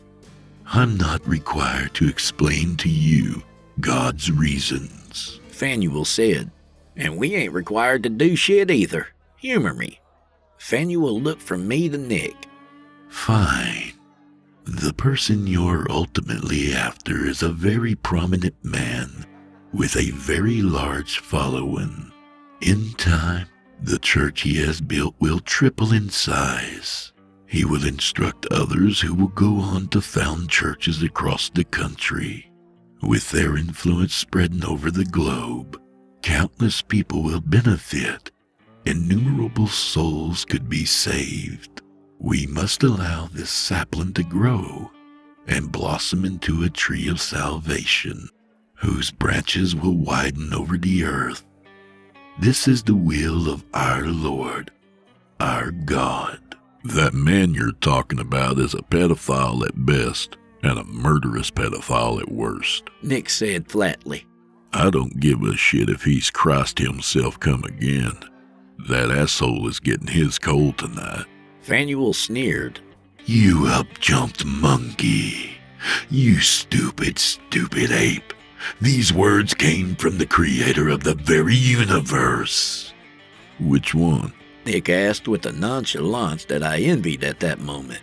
I'm not required to explain to you God's reasons, Phanuel said. And we ain't required to do shit either. Humor me. Phanuel looked from me to Nick. Fine. The person you're ultimately after is a very prominent man with a very large following. In time, the church he has built will triple in size. He will instruct others who will go on to found churches across the country. With their influence spreading over the globe, countless people will benefit. Innumerable souls could be saved. We must allow this sapling to grow and blossom into a tree of salvation, whose branches will widen over the earth. This is the will of our Lord, our God. That man you're talking about is a pedophile at best and a murderous pedophile at worst, Nick said flatly. I don't give a shit if he's Christ himself come again. That asshole is getting his coal tonight. Phanuel sneered. You up-jumped monkey. You stupid, stupid ape. These words came from the creator of the very universe. Which one? Nick asked with a nonchalance that I envied at that moment.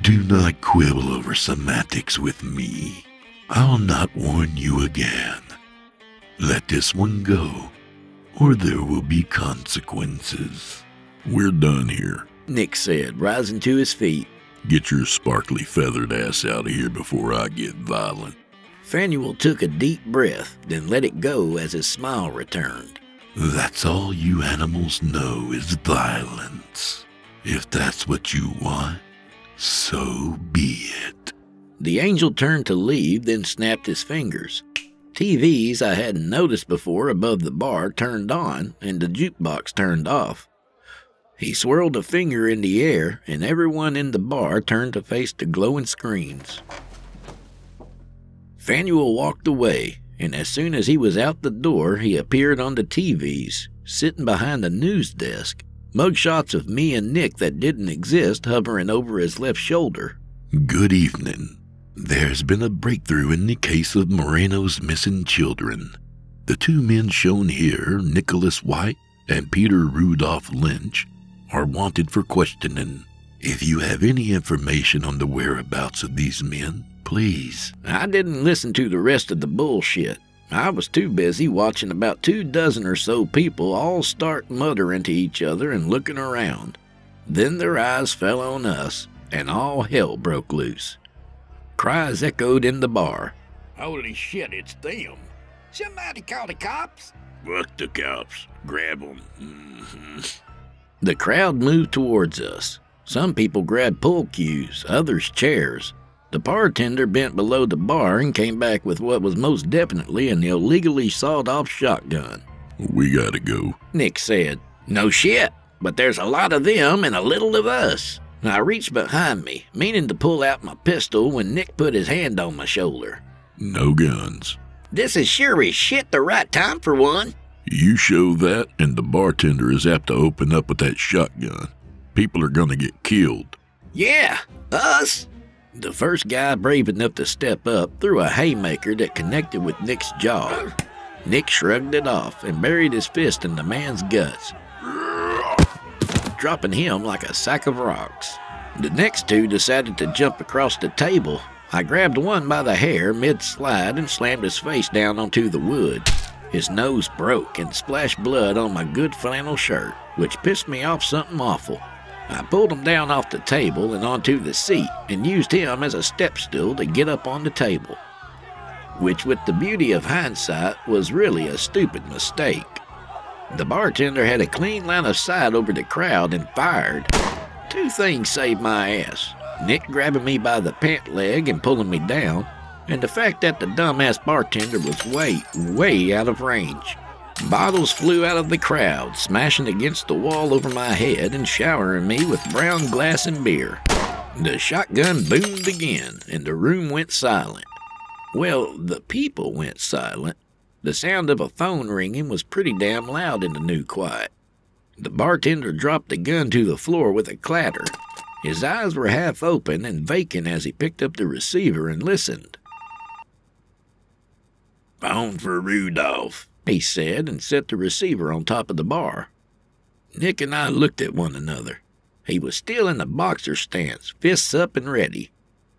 Do not quibble over semantics with me. I'll not warn you again. Let this one go, or there will be consequences. We're done here, Nick said, rising to his feet. Get your sparkly feathered ass out of here before I get violent. Phanuel took a deep breath, then let it go as his smile returned. That's all you animals know is violence. If that's what you want, so be it. The angel turned to leave, then snapped his fingers. TVs I hadn't noticed before above the bar turned on, and the jukebox turned off. He swirled a finger in the air, and everyone in the bar turned to face the glowing screens. Phanuel walked away, and as soon as he was out the door, he appeared on the TVs, sitting behind the news desk, mugshots of me and Nick that didn't exist hovering over his left shoulder. Good evening. There's been a breakthrough in the case of Moreno's missing children. The two men shown here, Nicholas White and Peter Rudolph Lynch, are wanted for questioning. If you have any information on the whereabouts of these men, please. I didn't listen to the rest of the bullshit. I was too busy watching about 24 or so people all start muttering to each other and looking around. Then their eyes fell on us, and all hell broke loose. Cries echoed in the bar. Holy shit, it's them. Somebody call the cops. Fuck the cops. Grab them. Mm-hmm. The crowd moved towards us. Some people grabbed pull cues, others chairs. The bartender bent below the bar and came back with what was most definitely an illegally sawed-off shotgun. We gotta go, Nick said. No shit, but there's a lot of them and a little of us. I reached behind me, meaning to pull out my pistol when Nick put his hand on my shoulder. No guns. This is sure as shit the right time for one. You show that, and the bartender is apt to open up with that shotgun. People are gonna get killed. Yeah, us. The first guy brave enough to step up threw a haymaker that connected with Nick's jaw. Nick shrugged it off and buried his fist in the man's guts, dropping him like a sack of rocks. The next two decided to jump across the table. I grabbed one by the hair mid-slide and slammed his face down onto the wood. His nose broke and splashed blood on my good flannel shirt, which pissed me off something awful. I pulled him down off the table and onto the seat and used him as a step stool to get up on the table, which with the beauty of hindsight was really a stupid mistake. The bartender had a clean line of sight over the crowd and fired. Two things saved my ass. Nick grabbing me by the pant leg and pulling me down, and the fact that the dumbass bartender was way out of range. Bottles flew out of the crowd, smashing against the wall over my head and showering me with brown glass and beer. The shotgun boomed again, and the room went silent. Well, the people went silent. The sound of a phone ringing was pretty damn loud in the new quiet. The bartender dropped the gun to the floor with a clatter. His eyes were half open and vacant as he picked up the receiver and listened. "Phone for Rudolph," he said, and set the receiver on top of the bar. Nick and I looked at one another. He was still in the boxer stance, fists up and ready.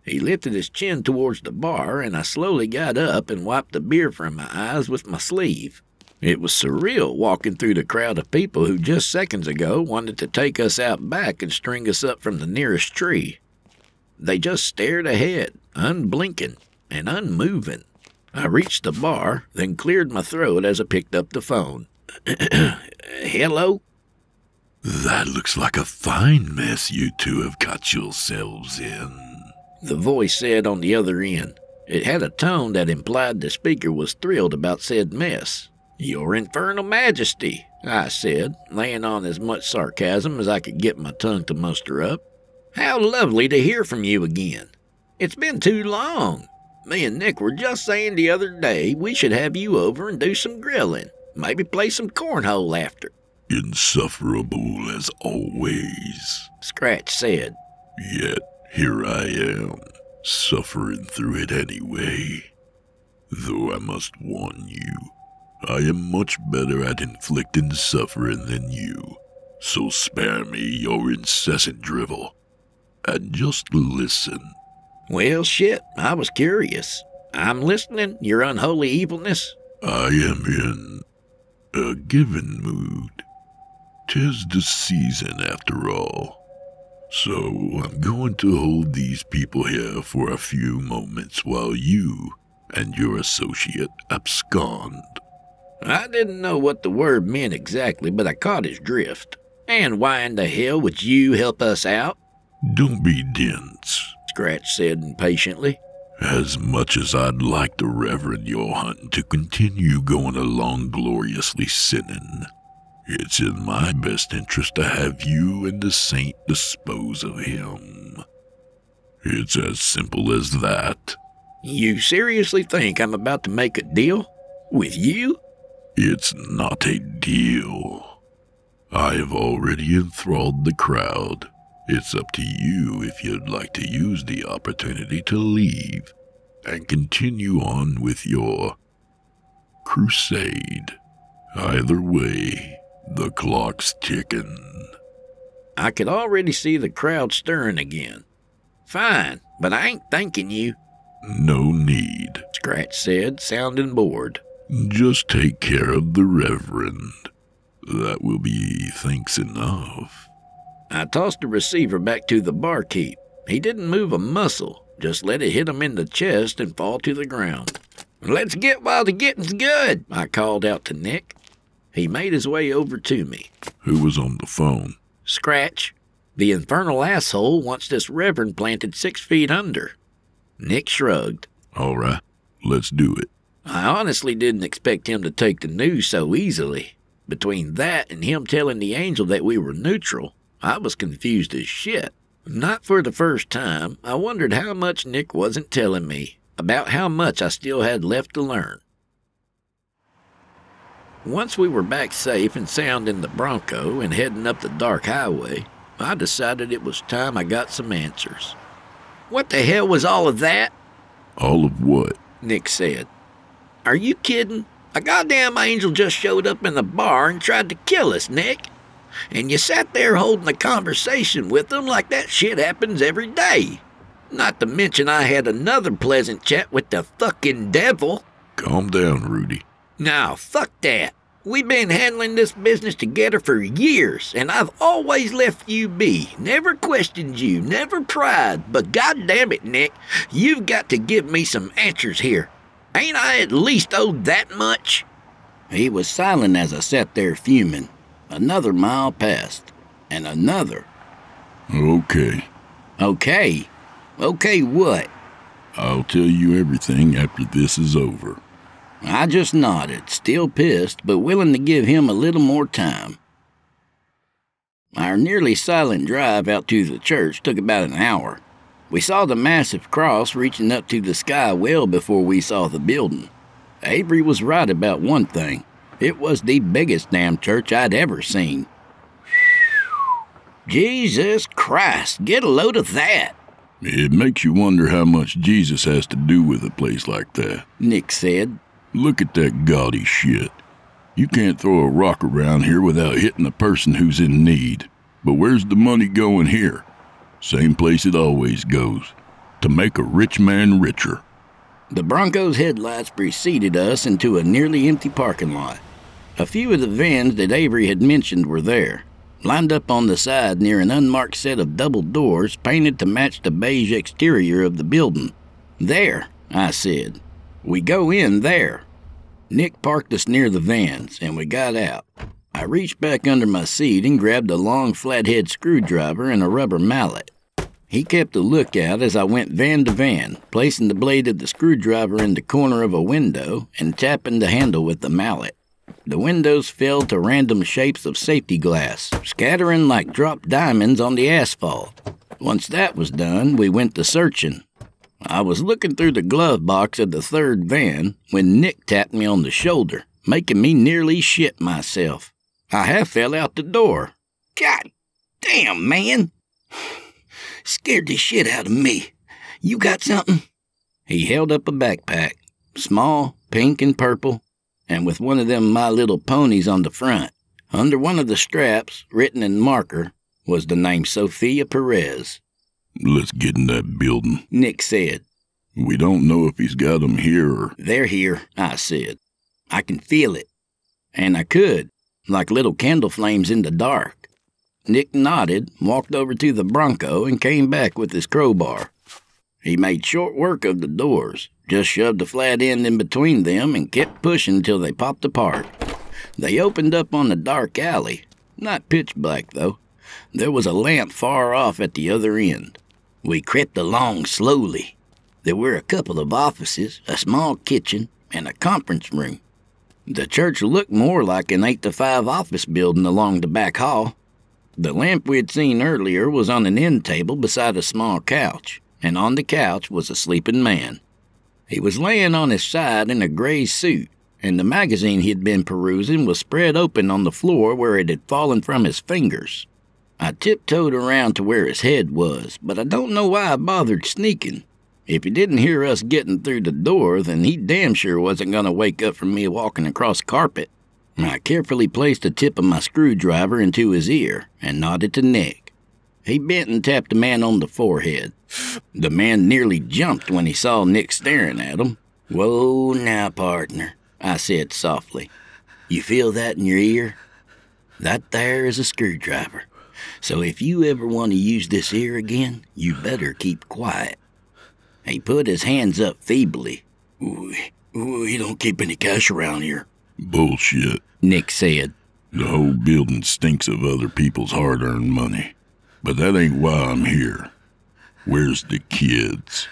He lifted his chin towards the bar, and I slowly got up and wiped the beer from my eyes with my sleeve. It was surreal walking through the crowd of people who just seconds ago wanted to take us out back and string us up from the nearest tree. They just stared ahead, unblinking and unmoving. I reached the bar, then cleared my throat as I picked up the phone. "Hello?" "That looks like a fine mess you two have got yourselves in," the voice said on the other end. It had a tone that implied the speaker was thrilled about said mess. "Your infernal majesty," I said, laying on as much sarcasm as I could get my tongue to muster up. "How lovely to hear from you again. It's been too long. Me and Nick were just saying the other day we should have you over and do some grilling. Maybe play some cornhole after." "Insufferable as always," Scratch said. "Yet here I am, suffering through it anyway. Though I must warn you, I am much better at inflicting suffering than you. So spare me your incessant drivel and just listen." "Well, shit, I was curious. I'm listening, your unholy evilness." "I am in a given mood. 'Tis the season, after all. So I'm going to hold these people here for a few moments while you and your associate abscond." I didn't know what the word meant exactly, but I caught his drift. "And why in the hell would you help us out?" "Don't be dense," Scratch said impatiently. "As much as I'd like the Reverend your hunting to continue going along gloriously sinning, it's in my best interest to have you and the saint dispose of him. It's as simple as that." "You seriously think I'm about to make a deal? With you?" "It's not a deal. I've already enthralled the crowd. It's up to you if you'd like to use the opportunity to leave and continue on with your crusade. Either way, the clock's ticking." I could already see the crowd stirring again. "Fine, but I ain't thanking you." "No need," Scratch said, sounding bored. "Just take care of the Reverend. That will be thanks enough." I tossed the receiver back to the barkeep. He didn't move a muscle, just let it hit him in the chest and fall to the ground. "Let's get while the getting's good," I called out to Nick. He made his way over to me. "Who was on the phone?" "Scratch. The infernal asshole wants this Reverend planted 6 feet under." Nick shrugged. "All right, let's do it." I honestly didn't expect him to take the news so easily. Between that and him telling the angel that we were neutral, I was confused as shit. Not for the first time, I wondered how much Nick wasn't telling me, about how much I still had left to learn. Once we were back safe and sound in the Bronco and heading up the dark highway, I decided it was time I got some answers. "What the hell was all of that?" "All of what?" Nick said. "Are you kidding? A goddamn angel just showed up in the bar and tried to kill us, Nick. And you sat there holding a conversation with them like that shit happens every day. Not to mention I had another pleasant chat with the fucking devil." "Calm down, Rudy." "No, fuck that. We've been handling this business together for years, and I've always left you be. Never questioned you, never pried. But goddamn it, Nick, you've got to give me some answers here. Ain't I at least owed that much?" He was silent as I sat there fuming. Another mile passed, and another. "Okay." "Okay? Okay what?" "I'll tell you everything after this is over." I just nodded, still pissed, but willing to give him a little more time. Our nearly silent drive out to the church took about an hour. We saw the massive cross reaching up to the sky well before we saw the building. Avery was right about one thing. It was the biggest damn church I'd ever seen. Jesus Christ, get a load of that. It makes you wonder how much Jesus has to do with a place like that, Nick said. Look at that gaudy shit. You can't throw a rock around here without hitting a person who's in need. But where's the money going here? Same place it always goes, to make a rich man richer. The Bronco's headlights preceded us into a nearly empty parking lot. A few of the vans that Avery had mentioned were there, lined up on the side near an unmarked set of double doors painted to match the beige exterior of the building. There, I said. We go in there. Nick parked us near the vans, and we got out. I reached back under my seat and grabbed a long flathead screwdriver and a rubber mallet. He kept a lookout as I went van to van, placing the blade of the screwdriver in the corner of a window and tapping the handle with the mallet. The windows fell to random shapes of safety glass, scattering like dropped diamonds on the asphalt. Once that was done, we went to searching. I was looking through the glove box of the third van when Nick tapped me on the shoulder, making me nearly shit myself. I half fell out the door. God damn, man. Scared the shit out of me. You got something? He held up a backpack, small, pink and purple, and with one of them My Little Ponies on the front. Under one of the straps, written in marker, was the name Sophia Perez. Let's get in that building, Nick said. We don't know if he's got them here or... They're here, I said. I can feel it. And I could, like little candle flames in the dark. Nick nodded, walked over to the Bronco, and came back with his crowbar. He made short work of the doors, just shoved the flat end in between them and kept pushing till they popped apart. They opened up on the dark alley, not pitch black though. There was a lamp far off at the other end. We crept along slowly. There were a couple of offices, a small kitchen, and a conference room. The church looked more like an 8-to-5 office building along the back hall. The lamp we had seen earlier was on an end table beside a small couch, and on the couch was a sleeping man. He was laying on his side in a gray suit, and the magazine he had been perusing was spread open on the floor where it had fallen from his fingers. I tiptoed around to where his head was, but I don't know why I bothered sneaking. If he didn't hear us getting through the door, then he damn sure wasn't going to wake up from me walking across carpet. I carefully placed the tip of my screwdriver into his ear and nodded to Nick. He bent and tapped the man on the forehead. The man nearly jumped when he saw Nick staring at him. Whoa now, partner, I said softly. You feel that in your ear? That there is a screwdriver. So if you ever want to use this ear again, you better keep quiet. He put his hands up feebly. We don't keep any cash around here. Bullshit, Nick said. The whole building stinks of other people's hard-earned money. But that ain't why I'm here. Where's the kids?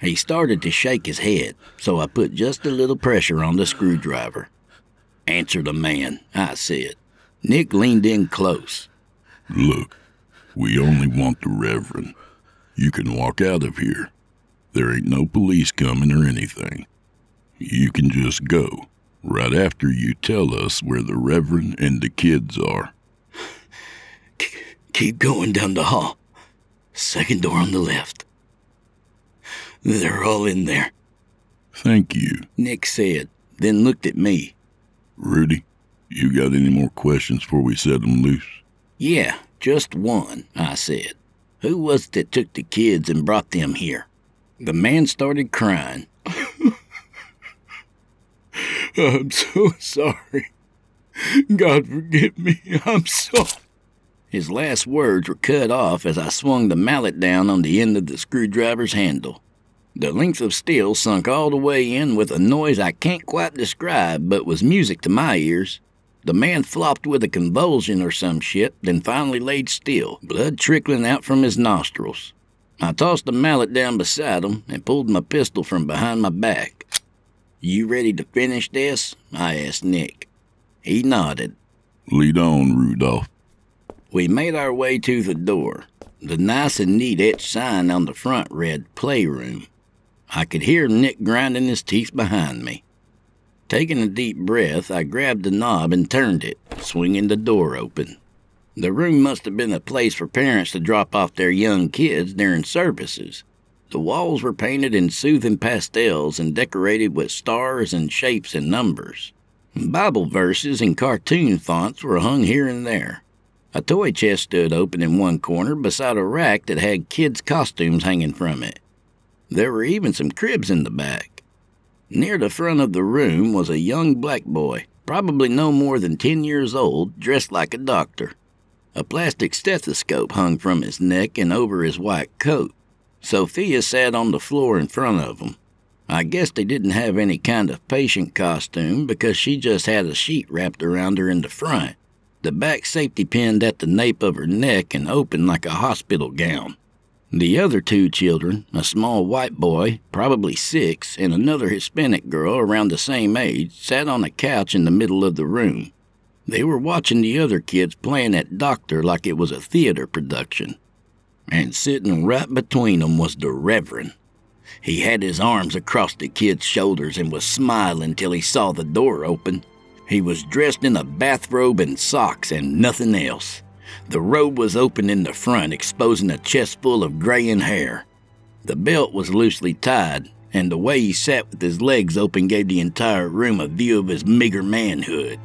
He started to shake his head, so I put just a little pressure on the screwdriver. Answer the man, I said. Nick leaned in close. Look, we only want the Reverend. You can walk out of here. There ain't no police coming or anything. You can just go, right after you tell us where the Reverend and the kids are. Keep going down the hall. Second door on the left. They're all in there. Thank you, Nick said, then looked at me. Rudy, you got any more questions before we set them loose? Yeah, just one, I said. Who was it that took the kids and brought them here? The man started crying. I'm so sorry. God forgive me. I'm so... His last words were cut off as I swung the mallet down on the end of the screwdriver's handle. The length of steel sunk all the way in with a noise I can't quite describe, but was music to my ears. The man flopped with a convulsion or some shit, then finally laid still, blood trickling out from his nostrils. I tossed the mallet down beside him and pulled my pistol from behind my back. You ready to finish this? I asked Nick. He nodded. Lead on, Rudolph. We made our way to the door. The nice and neat etched sign on the front read Playroom. I could hear Nick grinding his teeth behind me. Taking a deep breath, I grabbed the knob and turned it, swinging the door open. The room must have been a place for parents to drop off their young kids during services. The walls were painted in soothing pastels and decorated with stars and shapes and numbers. Bible verses in cartoon fonts were hung here and there. A toy chest stood open in one corner beside a rack that had kids' costumes hanging from it. There were even some cribs in the back. Near the front of the room was a young black boy, probably no more than 10 years old, dressed like a doctor. A plastic stethoscope hung from his neck and over his white coat. Sophia sat on the floor in front of him. I guess they didn't have any kind of patient costume because she just had a sheet wrapped around her in the front. The back safety pinned at the nape of her neck and open like a hospital gown. The other two children, a small white boy, probably 6, and another Hispanic girl around the same age, sat on a couch in the middle of the room. They were watching the other kids playing at doctor like it was a theater production. And sitting right between them was the Reverend. He had his arms across the kids' shoulders and was smiling till he saw the door open. He was dressed in a bathrobe and socks and nothing else. The robe was open in the front, exposing a chest full of graying hair. The belt was loosely tied, and the way he sat with his legs open gave the entire room a view of his meager manhood.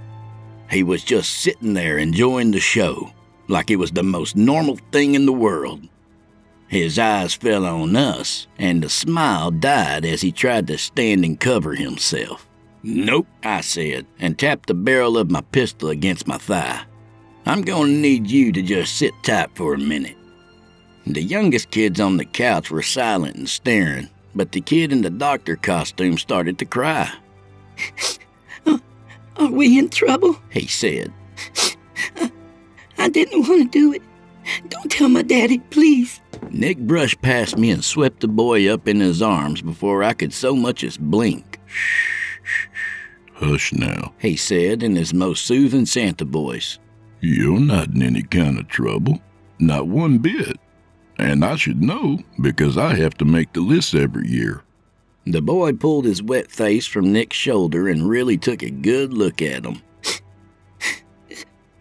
He was just sitting there enjoying the show, like it was the most normal thing in the world. His eyes fell on us, and the smile died as he tried to stand and cover himself. "Nope," I said, and tapped the barrel of my pistol against my thigh. "I'm gonna need you to just sit tight for a minute." The youngest kids on the couch were silent and staring, but the kid in the doctor costume started to cry. "Are we in trouble?" he said. "I didn't want to do it. Don't tell my daddy, please." Nick brushed past me and swept the boy up in his arms before I could so much as blink. "Hush now," he said in his most soothing Santa voice. "You're not in any kind of trouble. Not one bit. And I should know because I have to make the list every year." The boy pulled his wet face from Nick's shoulder and really took a good look at him.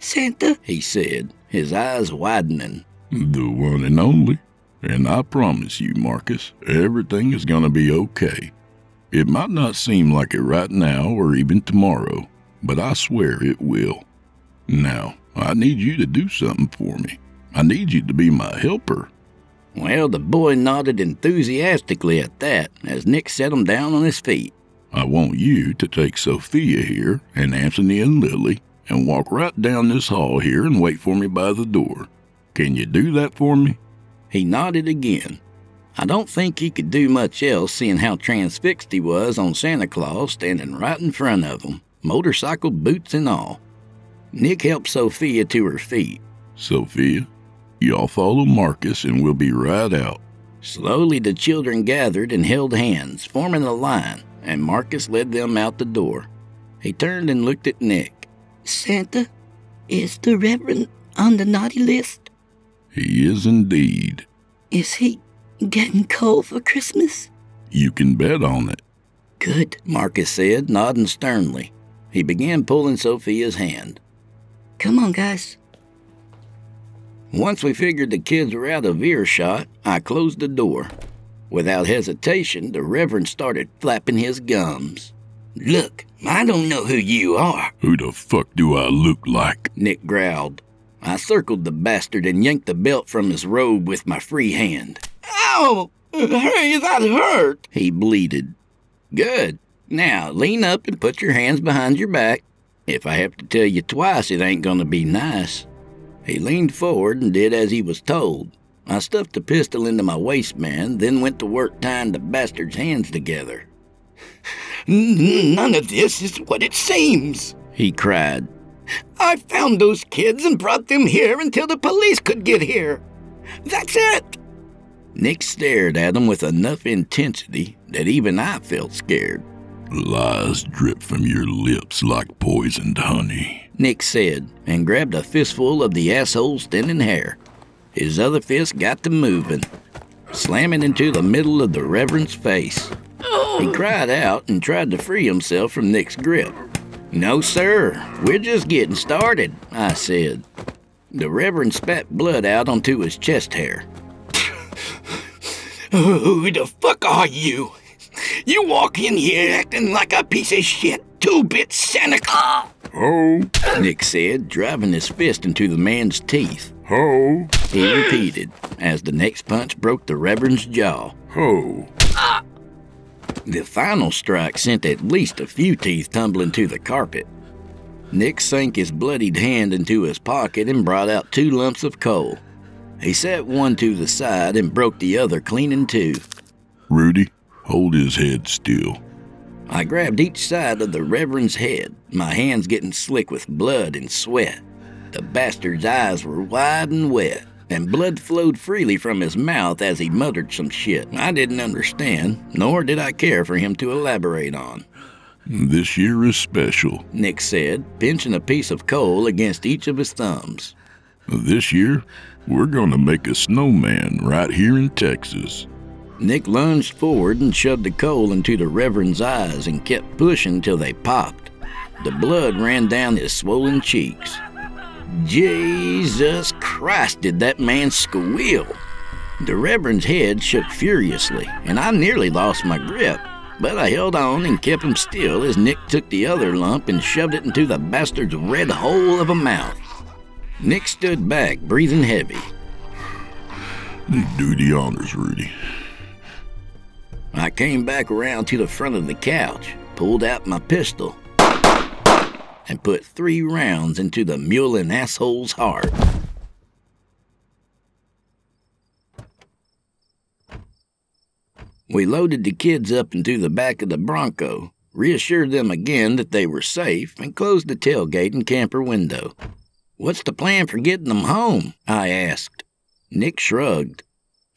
"Santa?" he said, his eyes widening. "The one and only. And I promise you, Marcus, everything is going to be okay. It might not seem like it right now or even tomorrow, but I swear it will. Now, I need you to do something for me. I need you to be my helper." Well, the boy nodded enthusiastically at that as Nick set him down on his feet. "I want you to take Sophia here and Anthony and Lily and walk right down this hall here and wait for me by the door. Can you do that for me?" He nodded again. I don't think he could do much else seeing how transfixed he was on Santa Claus standing right in front of him, motorcycle boots and all. Nick helped Sophia to her feet. "Sophia, y'all follow Marcus and we'll be right out." Slowly the children gathered and held hands, forming a line, and Marcus led them out the door. He turned and looked at Nick. "Santa, is the Reverend on the naughty list?" "He is indeed." "Is he getting cold for Christmas?" "You can bet on it." "Good," Marcus said, nodding sternly. He began pulling Sophia's hand. "Come on, guys." Once we figured the kids were out of earshot, I closed the door. Without hesitation, the Reverend started flapping his gums. "Look, I don't know who you are." "Who the fuck do I look like?" Nick growled. I circled the bastard and yanked the belt from his robe with my free hand. "Ow! Hey, that hurt!" he bleated. "Good. Now, lean up and put your hands behind your back. If I have to tell you twice, it ain't gonna be nice." He leaned forward and did as he was told. I stuffed the pistol into my waistband, then went to work tying the bastard's hands together. "None of this is what it seems," he cried. "I found those kids and brought them here until the police could get here. That's it." Nick stared at him with enough intensity that even I felt scared. "Lies drip from your lips like poisoned honey," Nick said, and grabbed a fistful of the asshole's thinning hair. His other fist got to moving, slamming into the middle of the Reverend's face. He cried out and tried to free himself from Nick's grip. "No, sir, we're just getting started," I said. The Reverend spat blood out onto his chest hair. "Who the fuck are you? You walk in here acting like a piece of shit, two-bit Santa Claus." "Ho," Nick said, driving his fist into the man's teeth. "Ho," he repeated, as the next punch broke the Reverend's jaw. "Ho." The final strike sent at least a few teeth tumbling to the carpet. Nick sank his bloodied hand into his pocket and brought out 2 lumps of coal. He set one to the side and broke the other clean in 2. "Rudy, hold his head still." I grabbed each side of the Reverend's head, my hands getting slick with blood and sweat. The bastard's eyes were wide and wet, and blood flowed freely from his mouth as he muttered some shit I didn't understand, nor did I care for him to elaborate on. "This year is special," Nick said, pinching a piece of coal against each of his thumbs. "This year, we're gonna make a snowman right here in Texas." Nick lunged forward and shoved the coal into the Reverend's eyes and kept pushing till they popped. The blood ran down his swollen cheeks. Jesus Christ, did that man squeal! The Reverend's head shook furiously, and I nearly lost my grip, but I held on and kept him still as Nick took the other lump and shoved it into the bastard's red hole of a mouth. Nick stood back, breathing heavy. "Do the honors, Rudy." I came back around to the front of the couch, pulled out my pistol, and put 3 rounds into the mewling asshole's heart. We loaded the kids up into the back of the Bronco, reassured them again that they were safe, and closed the tailgate and camper window. "What's the plan for getting them home?" I asked. Nick shrugged.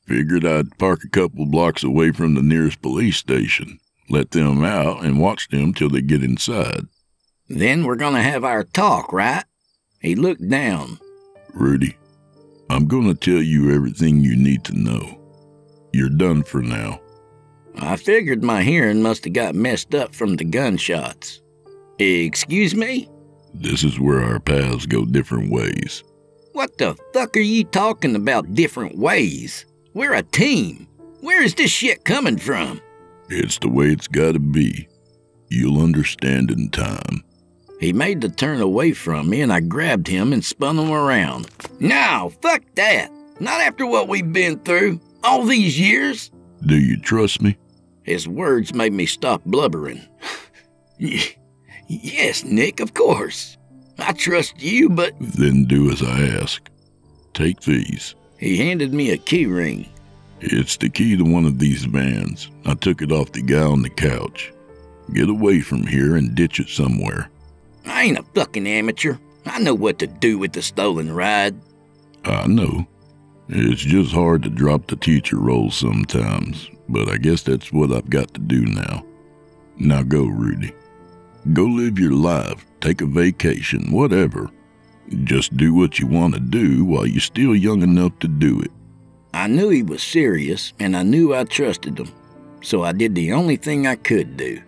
"Figured I'd park a couple blocks away from the nearest police station, let them out, and watch them till they get inside." "Then we're gonna have our talk, right?" He looked down. "Rudy, I'm gonna tell you everything you need to know. You're done for now." I figured my hearing must have got messed up from the gunshots. "Excuse me?" "This is where our paths go different ways." "What the fuck are you talking about, different ways? We're a team. Where is this shit coming from?" "It's the way it's gotta be. You'll understand in time." He made the turn away from me, and I grabbed him and spun him around. "No, fuck that. Not after what we've been through. All these years." "Do you trust me?" His words made me stop blubbering. "Yes, Nick, of course. I trust you, but..." "Then do as I ask. Take these." He handed me a key ring. "It's the key to one of these vans. I took it off the guy on the couch. Get away from here and ditch it somewhere." "I ain't a fucking amateur. I know what to do with the stolen ride." "I know. It's just hard to drop the teacher role sometimes, but I guess that's what I've got to do now. Now go, Rudy. Go live your life, take a vacation, whatever. Just do what you want to do while you're still young enough to do it." I knew he was serious, and I knew I trusted him, so I did the only thing I could do.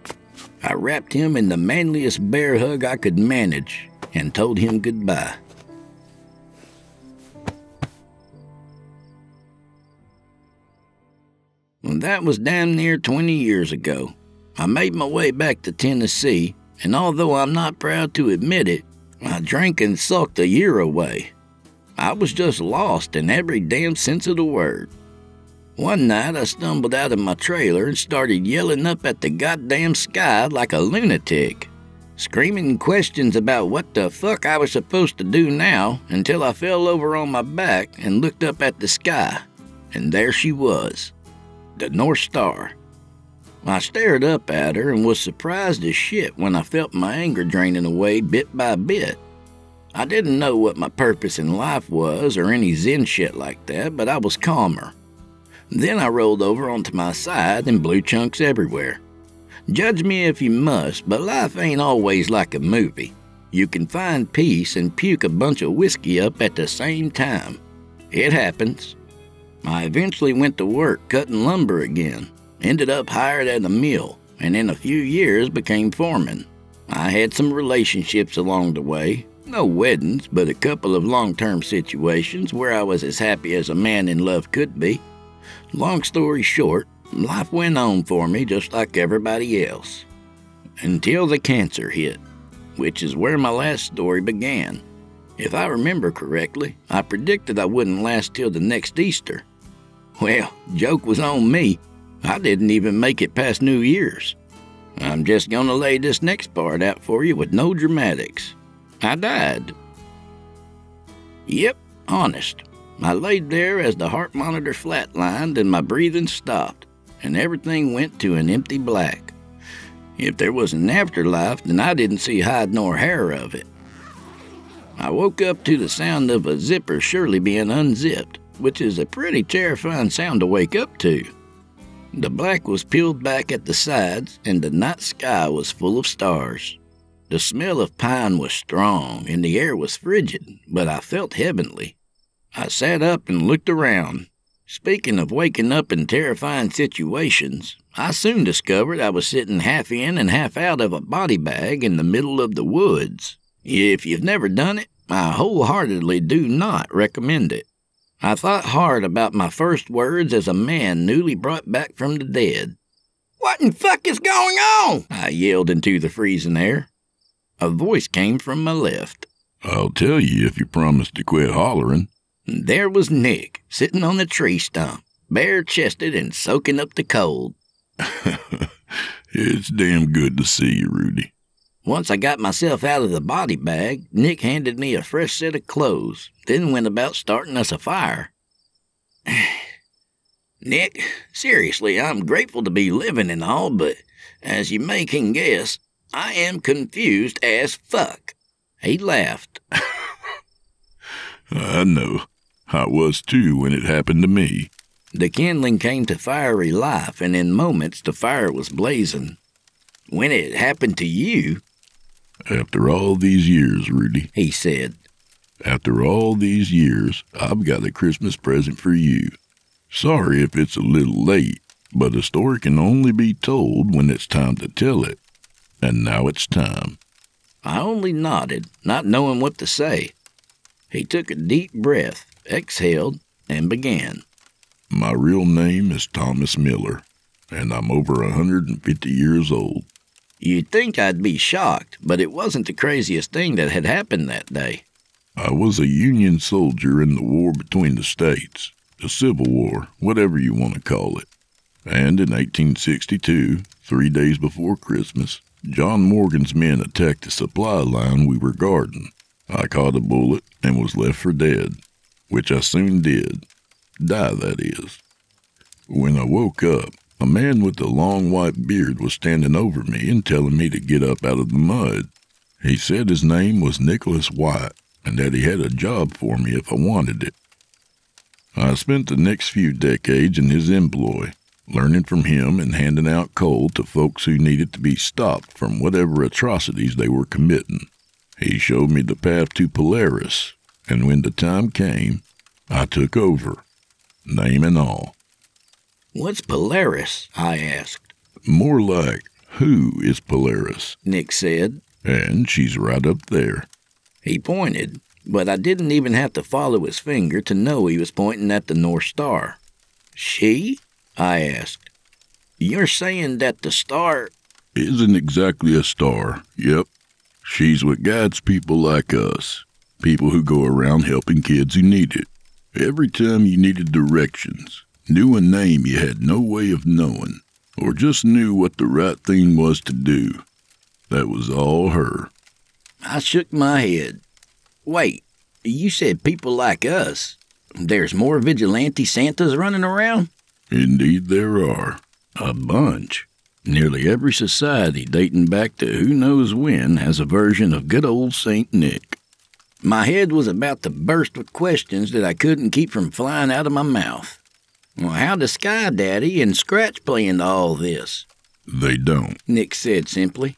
I wrapped him in the manliest bear hug I could manage and told him goodbye. Well, that was damn near 20 years ago. I made my way back to Tennessee, and although I'm not proud to admit it, I drank and sucked a year away. I was just lost in every damn sense of the word. One night I stumbled out of my trailer and started yelling up at the goddamn sky like a lunatic, screaming questions about what the fuck I was supposed to do now until I fell over on my back and looked up at the sky, and there she was, the North Star. I stared up at her and was surprised as shit when I felt my anger draining away bit by bit. I didn't know what my purpose in life was or any zen shit like that, but I was calmer. Then I rolled over onto my side and blew chunks everywhere. Judge me if you must, but life ain't always like a movie. You can find peace and puke a bunch of whiskey up at the same time. It happens. I eventually went to work cutting lumber again, ended up hired at a mill, and in a few years became foreman. I had some relationships along the way, no weddings, but a couple of long-term situations where I was as happy as a man in love could be. Long story short, life went on for me just like everybody else. Until the cancer hit, which is where my last story began. If I remember correctly, I predicted I wouldn't last till the next Easter. Well, joke was on me. I didn't even make it past New Year's. I'm just gonna lay this next part out for you with no dramatics. I died. Yep, honest. I laid there as the heart monitor flatlined and my breathing stopped, and everything went to an empty black. If there was an afterlife, then I didn't see hide nor hair of it. I woke up to the sound of a zipper surely being unzipped, which is a pretty terrifying sound to wake up to. The black was peeled back at the sides, and the night sky was full of stars. The smell of pine was strong, and the air was frigid, but I felt heavenly. I sat up and looked around. Speaking of waking up in terrifying situations, I soon discovered I was sitting half in and half out of a body bag in the middle of the woods. If you've never done it, I wholeheartedly do not recommend it. I thought hard about my first words as a man newly brought back from the dead. "What in fuck is going on?" I yelled into the freezing air. A voice came from my left. "I'll tell you if you promise to quit hollering." There was Nick, sitting on a tree stump, bare-chested and soaking up the cold. "It's damn good to see you, Rudy." Once I got myself out of the body bag, Nick handed me a fresh set of clothes, then went about starting us a fire. "Nick, seriously, I'm grateful to be living and all, but as you may can guess, I am confused as fuck." He laughed. "I know. I was too when it happened to me." The kindling came to fiery life, and in moments the fire was blazing. "When it happened to you..." "After all these years, Rudy," he said. "After all these years, I've got a Christmas present for you. Sorry if it's a little late, but a story can only be told when it's time to tell it. And now it's time." I only nodded, not knowing what to say. He took a deep breath, exhaled, and began. "My real name is Thomas Miller, and I'm over 150 years old." You'd think I'd be shocked, but it wasn't the craziest thing that had happened that day. "I was a Union soldier in the war between the states, the Civil War, whatever you want to call it. And in 1862, 3 days before Christmas, John Morgan's men attacked the supply line we were guarding. I caught a bullet and was left for dead, which I soon did. Die, that is. When I woke up, a man with a long white beard was standing over me and telling me to get up out of the mud. He said his name was Nicholas White and that he had a job for me if I wanted it. I spent the next few decades in his employ, learning from him and handing out coal to folks who needed to be stopped from whatever atrocities they were committing. He showed me the path to Polaris, and when the time came, I took over, name and all." "What's Polaris?" I asked. "More like, who is Polaris?" Nick said. "And she's right up there." He pointed, but I didn't even have to follow his finger to know he was pointing at the North Star. "She?" I asked. "You're saying that the star..." "Isn't exactly a star, yep. She's what guides people like us, people who go around helping kids who need it. Every time you needed directions, knew a name you had no way of knowing, or just knew what the right thing was to do. That was all her." I shook my head. "Wait, you said people like us. There's more vigilante Santas running around?" "Indeed there are. A bunch. Nearly every society dating back to who knows when has a version of good old Saint Nick." My head was about to burst with questions that I couldn't keep from flying out of my mouth. "Well, how does Sky Daddy and Scratch play into all this?" "They don't," Nick said simply.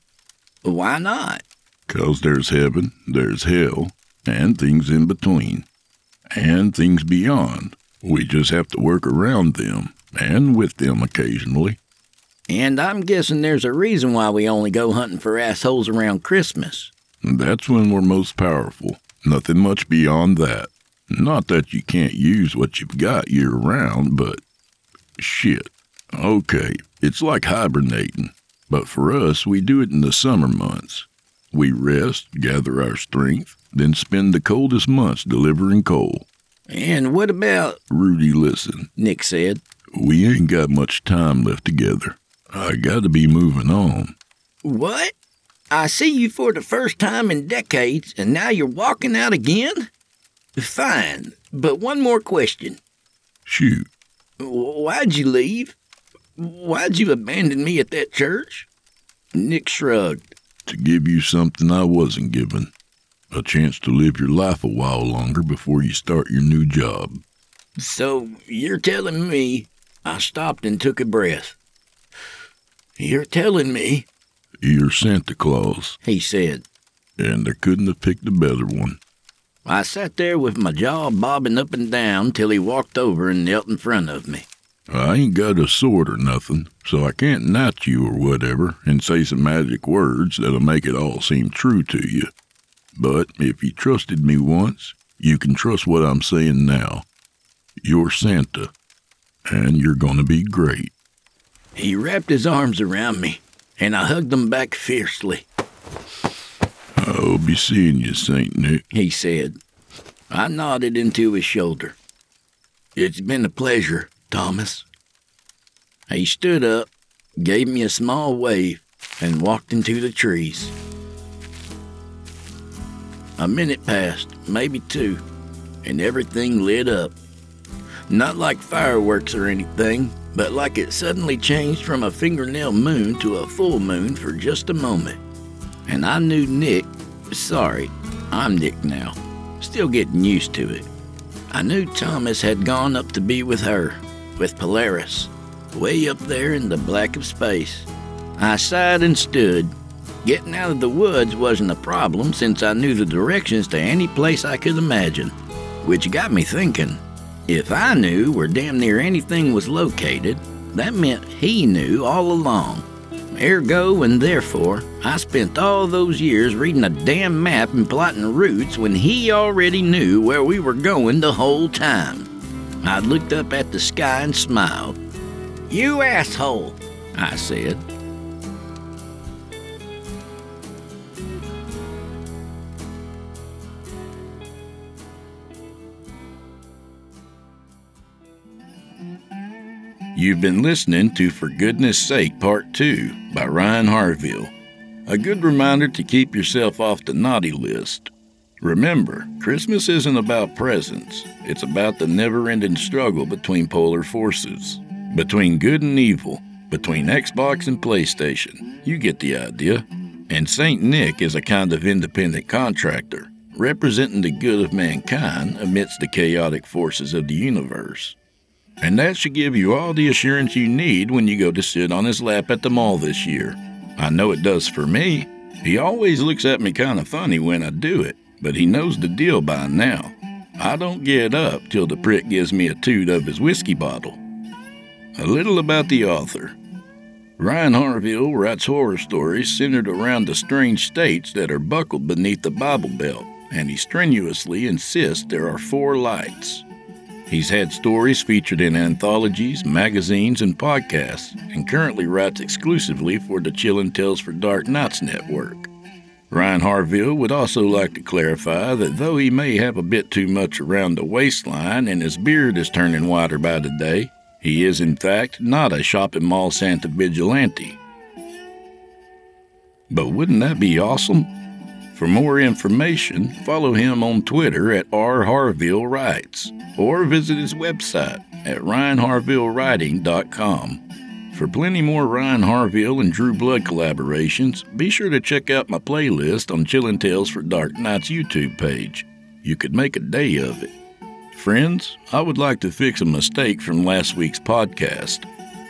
"Why not?" "'Cause there's heaven, there's hell, and things in between. and things beyond. We just have to work around them, and with them occasionally. And I'm guessing there's a reason why we only go hunting for assholes around Christmas. That's when we're most powerful. Nothing much beyond that. Not that you can't use what you've got year-round, but... shit. Okay, it's like hibernating. But for us, we do it in the summer months. We rest, gather our strength, then spend the coldest months delivering coal. And what about... Rudy, listen, Nick said. We ain't got much time left together. I gotta be moving on. What? I see you for the first time in decades, and now you're walking out again? Fine, but one more question. Shoot. Why'd you leave? Why'd you abandon me at that church? Nick shrugged. To give you something I wasn't given. A chance to live your life a while longer before you start your new job. So you're telling me... I stopped and took a breath. You're telling me... You're Santa Claus, he said. And I couldn't have picked a better one. I sat there with my jaw bobbing up and down till he walked over and knelt in front of me. I ain't got a sword or nothing, so I can't knight you or whatever and say some magic words that'll make it all seem true to you. But if you trusted me once, you can trust what I'm saying now. You're Santa, and you're gonna be great. He wrapped his arms around me, and I hugged them back fiercely. I'll be seeing you, St. Nick, he said. I nodded into his shoulder. It's been a pleasure, Thomas. He stood up, gave me a small wave, and walked into the trees. A minute passed, maybe two, and everything lit up. Not like fireworks or anything, but like it suddenly changed from a fingernail moon to a full moon for just a moment. And I knew Nick, sorry, I'm Nick now, still getting used to it. I knew Thomas had gone up to be with her, with Polaris, way up there in the black of space. I sighed and stood. Getting out of the woods wasn't a problem since I knew the directions to any place I could imagine, which got me thinking. If I knew where damn near anything was located, that meant he knew all along. Ergo and therefore, I spent all those years reading a damn map and plotting routes when he already knew where we were going the whole time. I looked up at the sky and smiled. You asshole, I said. You've been listening to For Goodness Sake Part 2 by Ryan Harville. A good reminder to keep yourself off the naughty list. Remember, Christmas isn't about presents. It's about the never-ending struggle between polar forces. Between good and evil. Between Xbox and PlayStation. You get the idea. And St. Nick is a kind of independent contractor, representing the good of mankind amidst the chaotic forces of the universe. And that should give you all the assurance you need when you go to sit on his lap at the mall this year. I know it does for me. He always looks at me kind of funny when I do it, but he knows the deal by now. I don't get up till the prick gives me a toot of his whiskey bottle. A little about the author. Ryan Harville writes horror stories centered around the strange states that are buckled beneath the Bible Belt, and he strenuously insists there are four lights. He's had stories featured in anthologies, magazines, and podcasts, and currently writes exclusively for the Chilling Tales for Dark Nights network. Ryan Harville would also like to clarify that though he may have a bit too much around the waistline and his beard is turning whiter by the day, he is in fact not a shopping mall Santa vigilante. But wouldn't that be awesome? For more information, follow him on Twitter at rharvillewrites or visit his website at ryanharvillewriting.com. For plenty more Ryan Harville and Drew Blood collaborations, be sure to check out my playlist on Chilling Tales for Dark Nights YouTube page. You could make a day of it. Friends, I would like to fix a mistake from last week's podcast.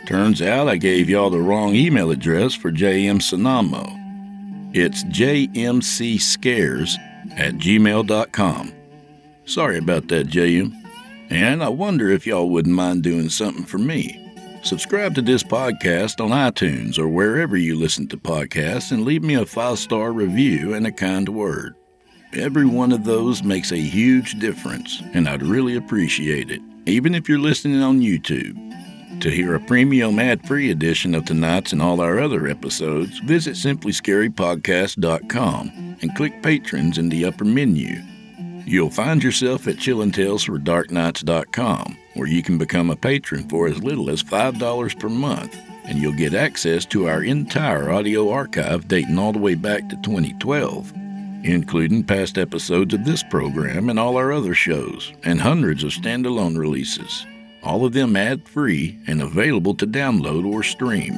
Turns out I gave y'all the wrong email address for JM Sonamo. It's jmcscares@gmail.com. Sorry about that, JM. And I wonder if y'all wouldn't mind doing something for me. Subscribe to this podcast on iTunes or wherever you listen to podcasts and leave me a 5-star review and a kind word. Every one of those makes a huge difference, and I'd really appreciate it, even if you're listening on YouTube. To hear a premium ad-free edition of tonight's and all our other episodes, visit simplyscarypodcast.com and click Patrons in the upper menu. You'll find yourself at chillingtalesfordarknights.com, where you can become a patron for as little as $5 per month, and you'll get access to our entire audio archive dating all the way back to 2012, including past episodes of this program and all our other shows, and hundreds of standalone releases, all of them ad-free and available to download or stream.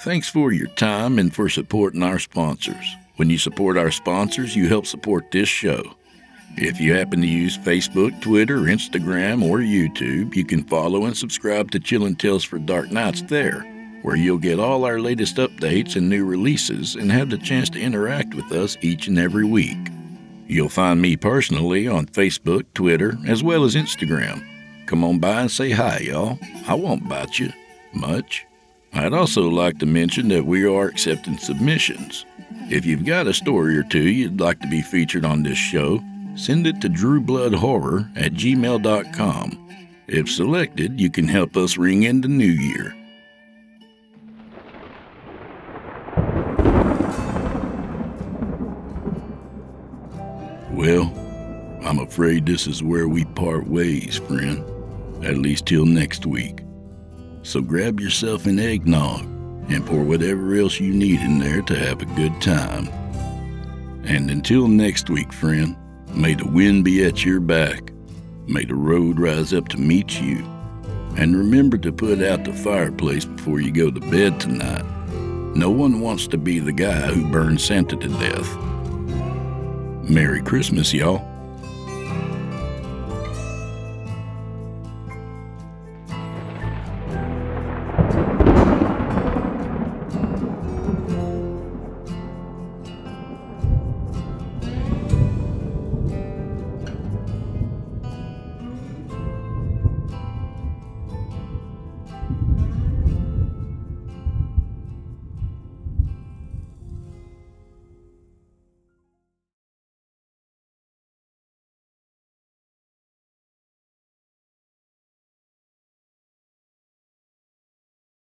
Thanks for your time and for supporting our sponsors. When you support our sponsors, you help support this show. If you happen to use Facebook, Twitter, Instagram, or YouTube, you can follow and subscribe to Chilling Tales for Dark Nights there, where you'll get all our latest updates and new releases and have the chance to interact with us each and every week. You'll find me personally on Facebook, Twitter, as well as Instagram. Come on by and say hi, y'all. I won't bite you. Much. I'd also like to mention that we are accepting submissions. If you've got a story or two you'd like to be featured on this show, send it to drewbloodhorror@gmail.com. If selected, you can help us ring in the new year. Well, I'm afraid this is where we part ways, friend. At least till next week. So grab yourself an eggnog and pour whatever else you need in there to have a good time. And until next week, friend, may the wind be at your back. May the road rise up to meet you. And remember to put out the fireplace before you go to bed tonight. No one wants to be the guy who burned Santa to death. Merry Christmas, y'all.